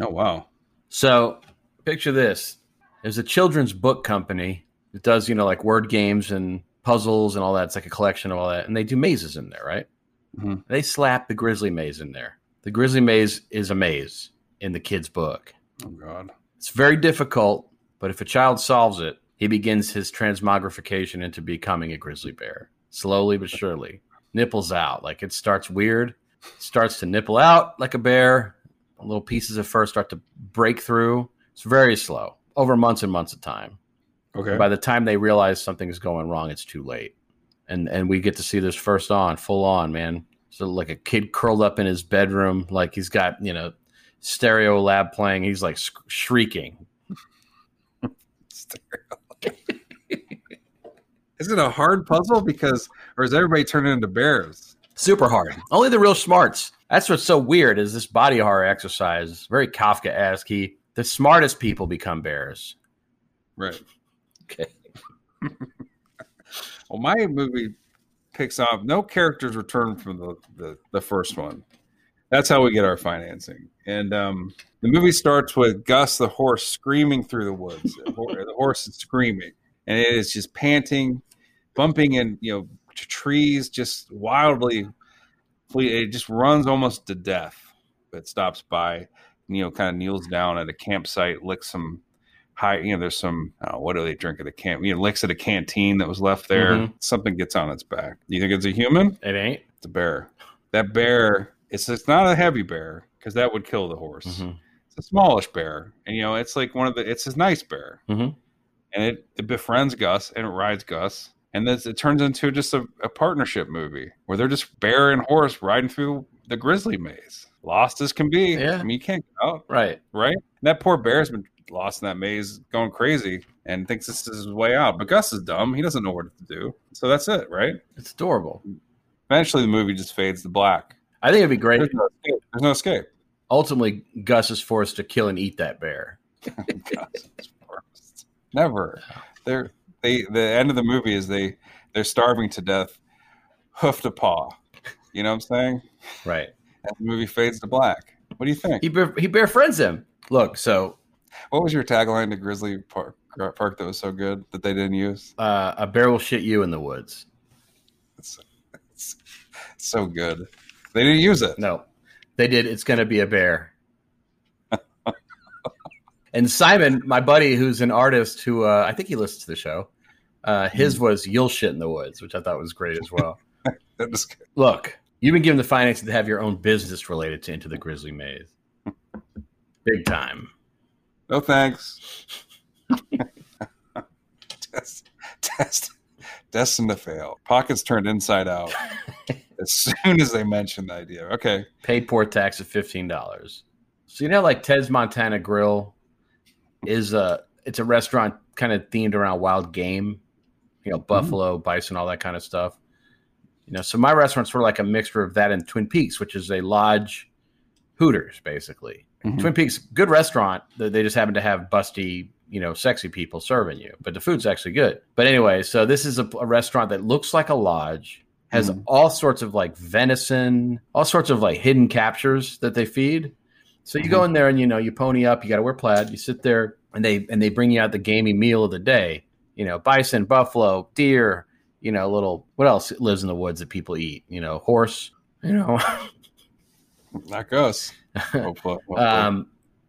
Oh, wow. So picture this. There's a children's book company that does, you know, like word games and puzzles and all that. It's like a collection of all that. And they do mazes in there, right? Mm-hmm. They slap the Grizzly Maze in there. The Grizzly Maze is a maze in the kid's book. Oh, God. It's very difficult, but if a child solves it, he begins his transmogrification into becoming a grizzly bear. Slowly but surely. Nipples out. Like it starts weird, starts to nipple out like a bear. Little pieces of fur start to break through. It's very slow, over months and months of time. Okay. And by the time they realize something's going wrong, it's too late. And and we get to see this first on, full on, man. So like a kid curled up in his bedroom, like he's got, you know, Stereo Lab playing. He's like sh- shrieking. Stereo. Is it a hard puzzle because, or is everybody turning into bears? Super hard. Only the real smarts. That's what's so weird is this body horror exercise. Very Kafka-esque. He, the smartest people become bears. Right. Okay. Well, my movie picks up. No characters returned from the, the, the first one. That's how we get our financing. And um, the movie starts with Gus the horse screaming through the woods. The horse is screaming, and it is just panting, bumping in, you know, to trees, just wildly. It just runs almost to death. It stops by, you know, kind of kneels down at a campsite, licks some high, you know, there's some, oh, what do they drink at the camp? You know, licks at a canteen that was left there. Mm-hmm. Something gets on its back. You think it's a human? It ain't. It's a bear. That bear, it's, it's not a heavy bear because that would kill the horse. Mm-hmm. It's a smallish bear. And, you know, it's like one of the, it's a nice bear. Mm-hmm. And it, it befriends Gus and it rides Gus. And this, it turns into just a, a partnership movie where they're just bear and horse riding through the grizzly maze. Lost as can be. Yeah. I mean, you can't get out. Right. Right? And that poor bear's been lost in that maze, going crazy, and thinks this is his way out. But Gus is dumb. He doesn't know what to do. So that's it, right? It's adorable. Eventually, the movie just fades to black. I think it'd be great. There's no escape. There's no escape. Ultimately, Gus is forced to kill and eat that bear. Gus is forced. Never. They're... They, the end of the movie is they, they're starving to death, hoof to paw. You know what I'm saying? Right. And the movie fades to black. What do you think? He bear, he bear friends him. Look, so. What was your tagline to Grizzly Park, Park that was so good that they didn't use? Uh, a bear will shit you in the woods. It's, it's so good. They didn't use it. No. They did. It's going to be a bear. And Simon, my buddy, who's an artist who uh, I think he listens to the show, uh, his was "You'll Shit in the Woods," which I thought was great as well. That was good. Look, you've been given the financing to have your own business related to Into the Grizzly Maze. Big time. No thanks. test, test, destined to fail. Pockets turned inside out as soon as they mentioned the idea. Okay. Pay port tax of fifteen dollars. So, you know, like Ted's Montana Grill is a it's a restaurant kind of themed around wild game, you know, buffalo, mm-hmm. bison, all that kind of stuff. You know, so my restaurant's sort of like a mixture of that and Twin Peaks, which is a lodge Hooters, basically. Mm-hmm. Twin Peaks, good restaurant. They just happen to have busty, you know, sexy people serving you, but the food's actually good. But anyway, so this is a, a restaurant that looks like a lodge, has mm-hmm. all sorts of like venison, all sorts of like hidden captures that they feed. So you go in there and, you know, you pony up, you got to wear plaid, you sit there and they, and they bring you out the gamey meal of the day, you know, bison, buffalo, deer, you know, little, what else lives in the woods that people eat, you know, horse, you know, like us. um,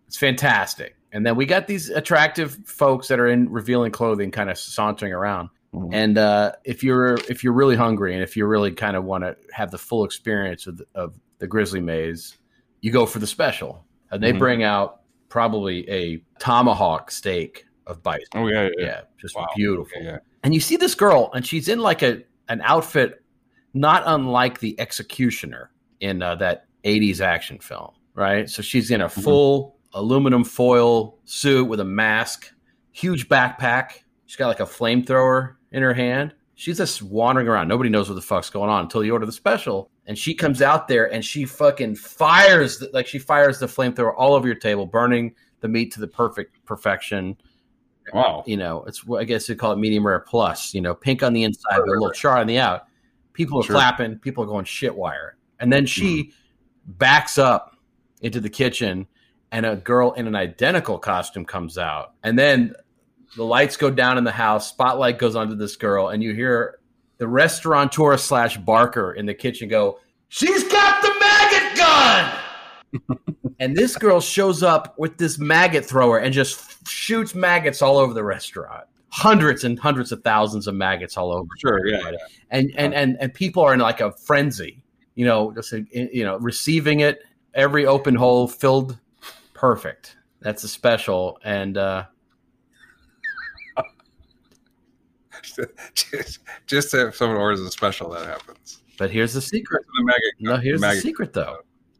it's fantastic. And then we got these attractive folks that are in revealing clothing, kind of sauntering around. Mm-hmm. And uh, if you're, if you're really hungry and if you really kind of want to have the full experience of the, of the Grizzly Maze, you go for the special. And they mm-hmm. bring out probably a tomahawk steak of bison. Oh, yeah. Yeah. yeah just wow. beautiful. Yeah, yeah. And you see this girl, and she's in like a an outfit not unlike the Executioner in uh, that eighties action film, right? So she's in a full mm-hmm. aluminum foil suit with a mask, huge backpack. She's got like a flamethrower in her hand. She's just wandering around. Nobody knows what the fuck's going on until you order the special. And she comes out there and she fucking fires, the, like she fires the flamethrower all over your table, burning the meat to the perfect perfection. Wow. You know, it's, I guess they call it medium rare plus, you know, pink on the inside, but a little char on the out. People are sure. clapping. People are going shit wire. And then she mm. backs up into the kitchen and a girl in an identical costume comes out. And then the lights go down in the house. Spotlight goes onto this girl and you hear the restaurateur slash barker in the kitchen go, she's got the maggot gun. And this girl shows up with this maggot thrower and just f- shoots maggots all over the restaurant. Hundreds and hundreds of thousands of maggots all over. Sure, yeah, yeah. And, and, and, and people are in like a frenzy, you know, just, you know, receiving it. Every open hole filled. Perfect. That's a special. And, uh, Just, just if someone orders a special, that happens. But here's the secret. The maggot, no, here's the, the secret, though.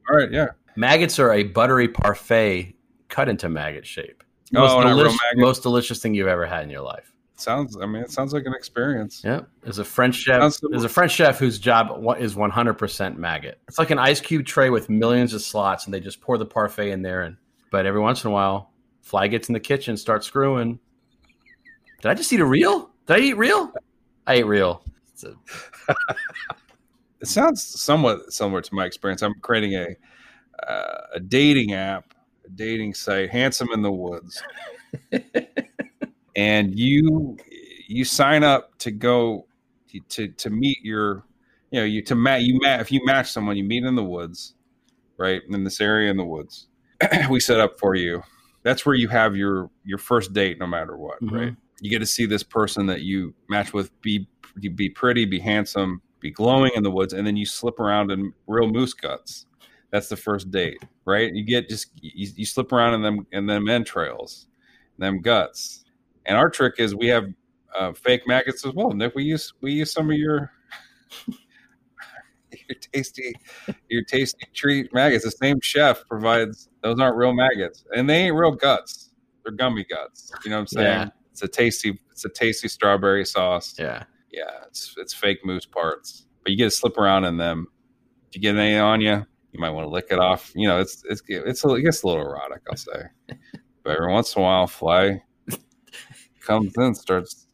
All right, yeah. Maggots are a buttery parfait cut into maggot shape. Most, oh, deli- maggot. most delicious thing you've ever had in your life. Sounds. I mean, it sounds like an experience. Yeah. There's a French chef. There's a French chef whose job is one hundred percent maggot. It's like an ice cube tray with millions of slots, and they just pour the parfait in there. And but every once in a while, fly gets in the kitchen, starts screwing. Did I just eat a reel? Did I eat real? I ate real. It's a it sounds somewhat similar to my experience. I'm creating a uh, a dating app, a dating site, Handsome in the Woods, and you you sign up to go to to, to meet your you know you to match you match if you match someone you meet in the woods, right, in this area in the woods. We set up for you. That's where you have your your first date, no matter what, mm-hmm. right? You get to see this person that you match with be be pretty, be handsome, be glowing in the woods, and then you slip around in real moose guts. That's the first date, right? You get just you, you slip around in them in them entrails, them guts. And our trick is we have uh, fake maggots as well. Nick, we use we use some of your your tasty your tasty treat maggots. The same chef provides. Those aren't real maggots, and they ain't real guts. They're gummy guts. You know what I'm saying? Yeah. It's a tasty, it's a tasty strawberry sauce. Yeah, yeah. It's it's fake moose parts, but you get to slip around in them. If you get any on you, you might want to lick it off. You know, it's it's it's a, it gets a little erotic, I'll say. But every once in a while, fly comes in, starts.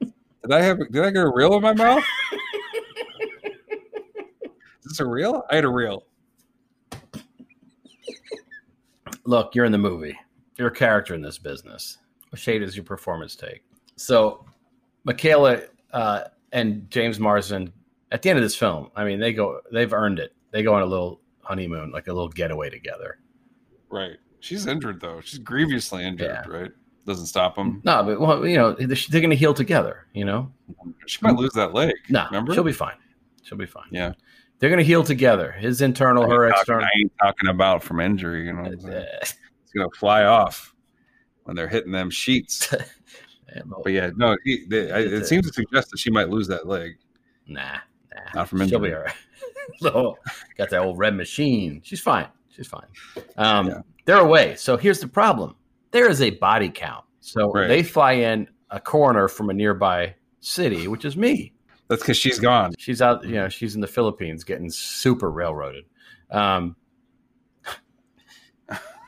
Did I have? Did I get a reel in my mouth? Is this a reel? I had a reel. Look, you're in the movie. Your character in this business. What shade is your performance take? So, Michaela uh, and James Marsden, at the end of this film, I mean, they go, they've earned it. They go on a little honeymoon, like a little getaway together. Right. She's injured, though. She's grievously injured, yeah. right? Doesn't stop them. No, but, well, you know, they're going to heal together, you know? She might lose that leg. No, remember? She'll be fine. She'll be fine. Yeah. They're going to heal together. His internal, her talking, external. I ain't talking about from injury, you know what I'm saying? Gonna fly off when they're hitting them sheets. But yeah, no, he, they, I, it seems to suggest that she might lose that leg. Nah, nah. Not from injury. She'll be all right. So, got that old red machine. She's fine. She's fine. Um, yeah. They're away. So here's the problem. There is a body count. So right. They fly in a coroner from a nearby city, which is me. That's because she's gone. She's out, you know, she's in the Philippines getting super railroaded. Um,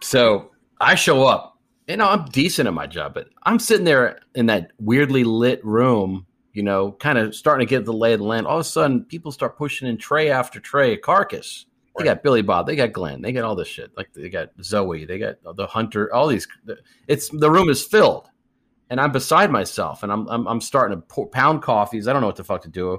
so I show up, you know, I'm decent at my job, but I'm sitting there in that weirdly lit room, you know, kind of starting to get the lay of the land. All of a sudden, people start pushing in tray after tray, carcass. They got Billy Bob, they got Glenn, they got all this shit. Like they got Zoe, they got the hunter, all these. It's the room is filled, and I'm beside myself, and I'm I'm, I'm starting to pour, pound coffees. I don't know what the fuck to do,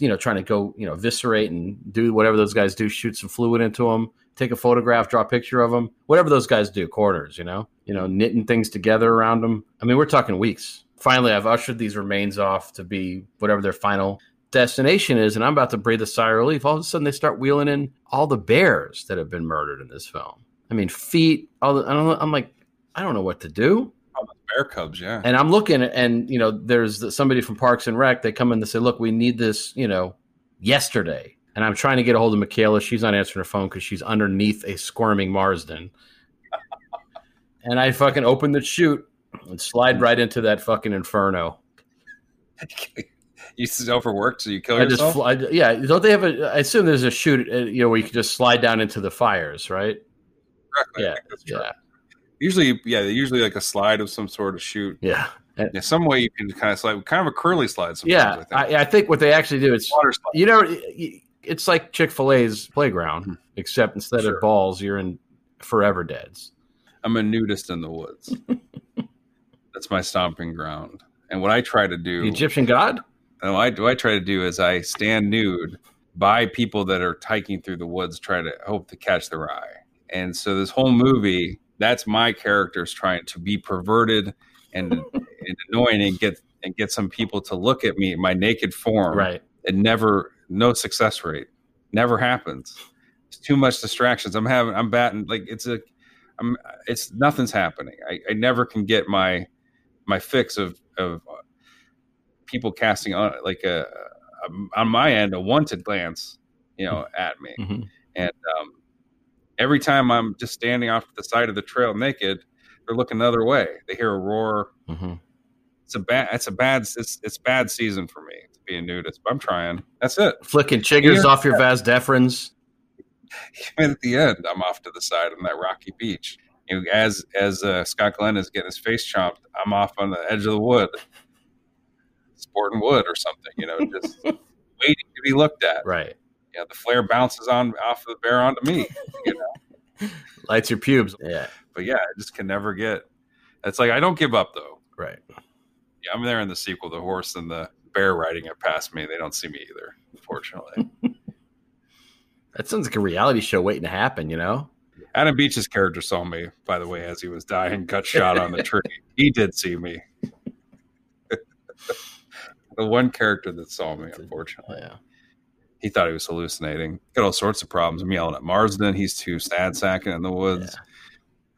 you know, trying to go, you know, eviscerate and do whatever those guys do, shoot some fluid into them. Take a photograph, draw a picture of them, whatever those guys do, corners, you know, you know, knitting things together around them. I mean, we're talking weeks. Finally, I've ushered these remains off to be whatever their final destination is. And I'm about to breathe a sigh of relief. All of a sudden they start wheeling in all the bears that have been murdered in this film. I mean, feet, all the, I don't, I'm like, I don't know what to do. Oh, bear cubs, yeah. And I'm looking and, you know, there's the, somebody from Parks and Rec. They come in and say, look, we need this, you know, yesterday. And I'm trying to get a hold of Michaela. She's not answering her phone because she's underneath a squirming Marsden. And I fucking open the chute and slide right into that fucking inferno. You overworked, so you kill I yourself? Just fly, yeah. Don't they have a? I assume there's a chute, you know, where you can just slide down into the fires, right? Correctly. Yeah. yeah. Usually, yeah, usually like a slide of some sort of chute. Yeah. Yeah, some way you can kind of slide, kind of a curly slide. Sometimes, yeah. I think. I, I think what they actually do is water slide. You know. You, It's like Chick-fil-A's playground, except instead sure. of balls, you're in forever deads. I'm a nudist in the woods. That's my stomping ground. And what I try to do... The Egyptian god? No, I, what I try to do is I stand nude by people that are hiking through the woods, try to hope to catch their eye. And so this whole movie, that's my characters trying to be perverted and, and annoying and get, and get some people to look at me, my naked form. Right. And never... No success rate, never happens. It's too much distractions. I'm having, I'm batting like it's a, I'm, it's nothing's happening. I, I never can get my, my fix of of people casting on like a, a on my end a wanted glance, you know, at me. Mm-hmm. And um, every time I'm just standing off the side of the trail naked, they're looking the other way. They hear a roar. Mm-hmm. It's a bad. It's a bad. It's it's bad season for me. Being nudist, but I'm trying. That's it. Flicking chiggers off your vas deferens. Even at the end, I'm off to the side on that rocky beach. You know, as as uh, Scott Glenn is getting his face chomped, I'm off on the edge of the wood. sporting wood or something, you know, just waiting to be looked at. Right. Yeah, you know, the flare bounces on off of the bear onto me, you know. Lights your pubes. Yeah. But yeah, I just can never get. It's like I don't give up though. Right. Yeah, I'm there in the sequel. The horse and the bear riding it past me. They don't see me either, unfortunately. That sounds like a reality show waiting to happen, you know? Adam Beach's character saw me, by the way, as he was dying, got shot on the tree. He did see me. The one character that saw me, unfortunately. Yeah. He thought he was hallucinating. Got all sorts of problems. I'm yelling at Marsden. He's too sad sacking in the woods.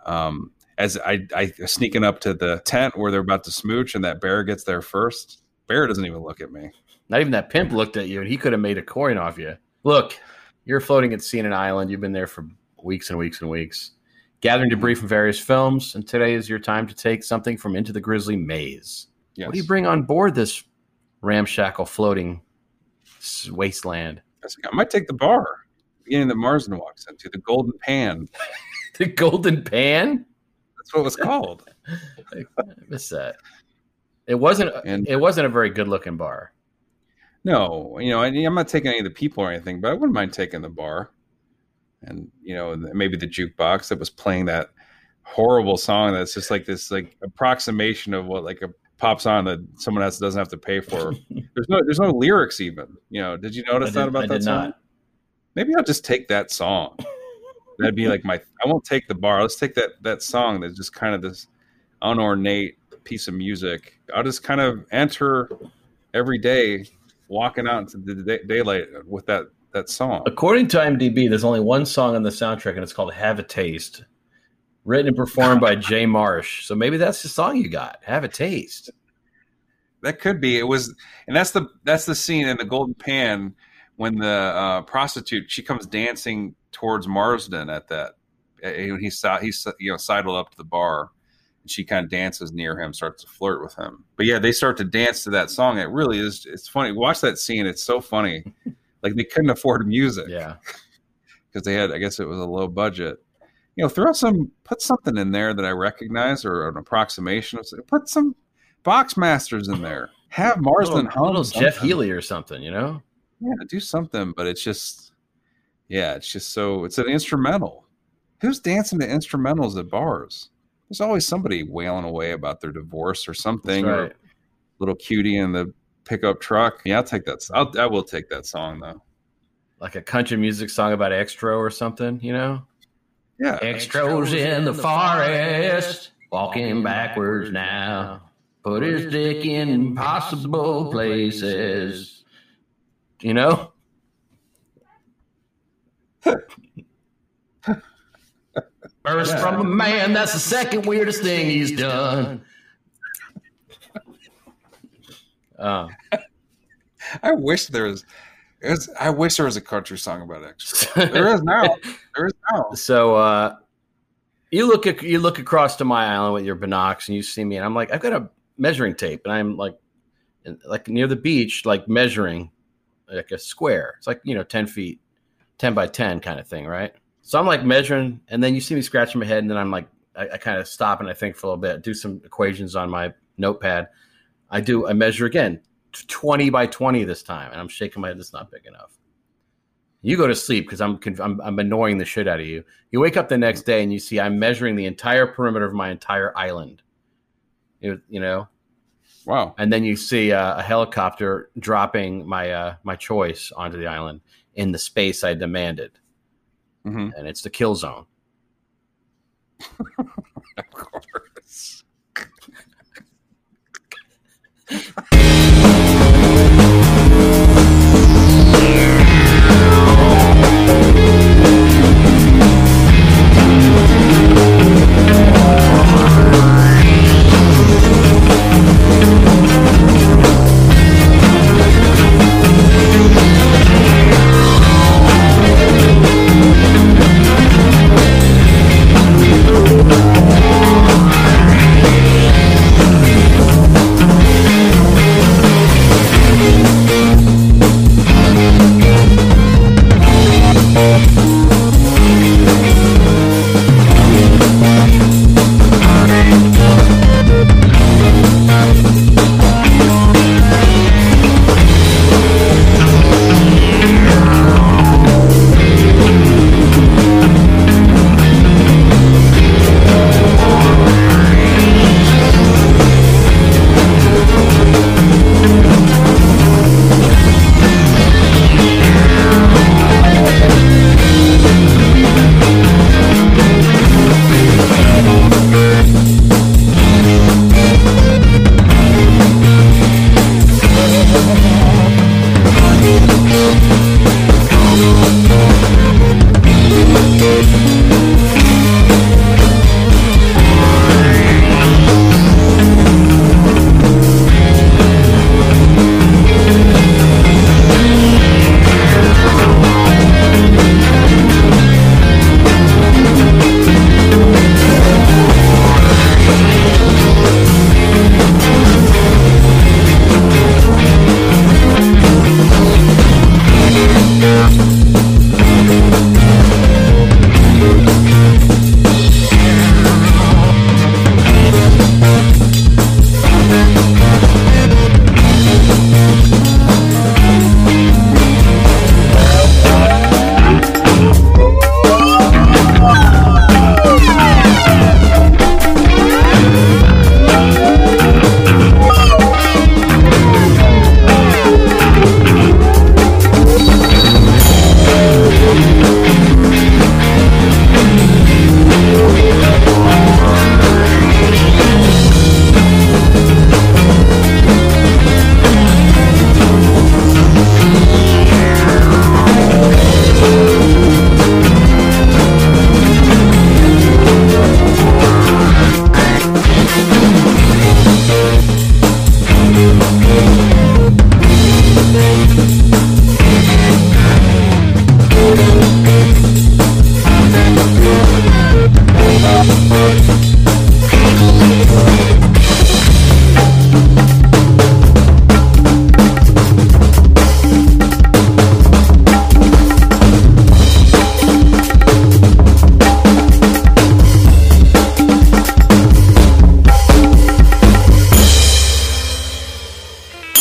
Yeah. Um, as I, I sneaking up to the tent where they're about to smooch, and that bear gets there first. Bear doesn't even look at me. Not even that pimp looked at you, and he could have made a coin off you. Look, you're floating at sea in an island. You've been there for weeks and weeks and weeks, gathering debris from various films, and today is your time to take something from Into the Grizzly Maze. Yes. What do you bring on board this ramshackle floating wasteland? I, like, I might take the bar. The beginning that Marsden walks into, the golden pan. The golden pan? That's what it was called. I miss that. It wasn't. And, it wasn't a very good-looking bar. No, you know, I, I'm not taking any of the people or anything, but I wouldn't mind taking the bar. And, you know, maybe the jukebox that was playing that horrible song that's just like this like approximation of what like a pop song that someone else doesn't have to pay for. There's no there's no lyrics even. You know, did you notice that about I that song? Not. Maybe I'll just take that song. That'd be like my I won't take the bar. Let's take that that song that's just kind of this unornate piece of music. I'll just kind of enter every day walking out into the day, daylight with that. That song. According to IMDb, there's only one song on the soundtrack, and it's called Have a Taste, written and performed by Jay Marsh. So maybe that's the song you got. Have a taste. That could be. It was, and that's the that's the scene in the Golden Pan when the uh, prostitute, she comes dancing towards Marsden at that. And he saw he you know sidled up to the bar, and she kind of dances near him, starts to flirt with him. But yeah, they start to dance to that song. It really is. It's funny. Watch that scene. It's so funny. Like they couldn't afford music, yeah, because they had. I guess it was a low budget. You know, throw some, put something in there that I recognize or an approximation of. Put some Boxmasters in there. Have Marsden hum, a little Jeff Healey or something. You know, yeah, do something. But it's just, yeah, it's just so. It's an instrumental. Who's dancing to instrumentals at bars? There's always somebody wailing away about their divorce or something, right. Or little cutie in the pickup truck. Yeah, I'll take that. I'll, I will take that song though. Like a country music song about extra or something, you know? Yeah. Extras in the forest, walking backwards now. Put his dick in impossible places. You know? First yeah. From a man, that's the second weirdest thing he's done. Um, I wish there was, it was. I wish there was a country song about extra. There is now. There is now. So uh, you look at, you look across to my island with your binocs, and you see me, and I'm like, I've got a measuring tape, and I'm like, like near the beach, like measuring like a square. It's like, you know, ten feet, ten by ten kind of thing, right? So I'm like measuring, and then you see me scratching my head, and then I'm like, I, I kind of stop and I think for a little bit, do some equations on my notepad. I do, I measure again, twenty by twenty this time, and I'm shaking my head, it's not big enough. You go to sleep because I'm, I'm I'm annoying the shit out of you. You wake up the next day and you see I'm measuring the entire perimeter of my entire island. You, you know? Wow. And then you see uh, a helicopter dropping my uh, my choice onto the island in the space I demanded. Mm-hmm. And it's the kill zone. Of course.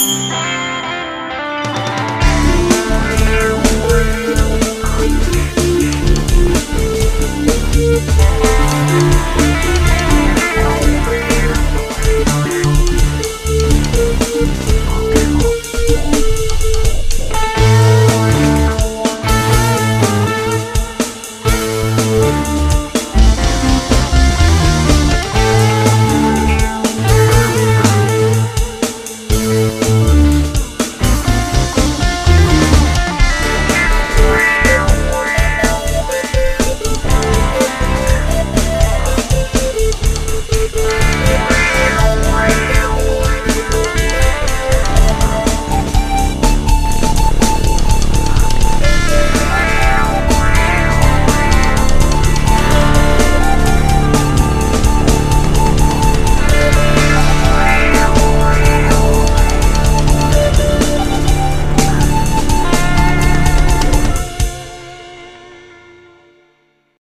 We'll be right back.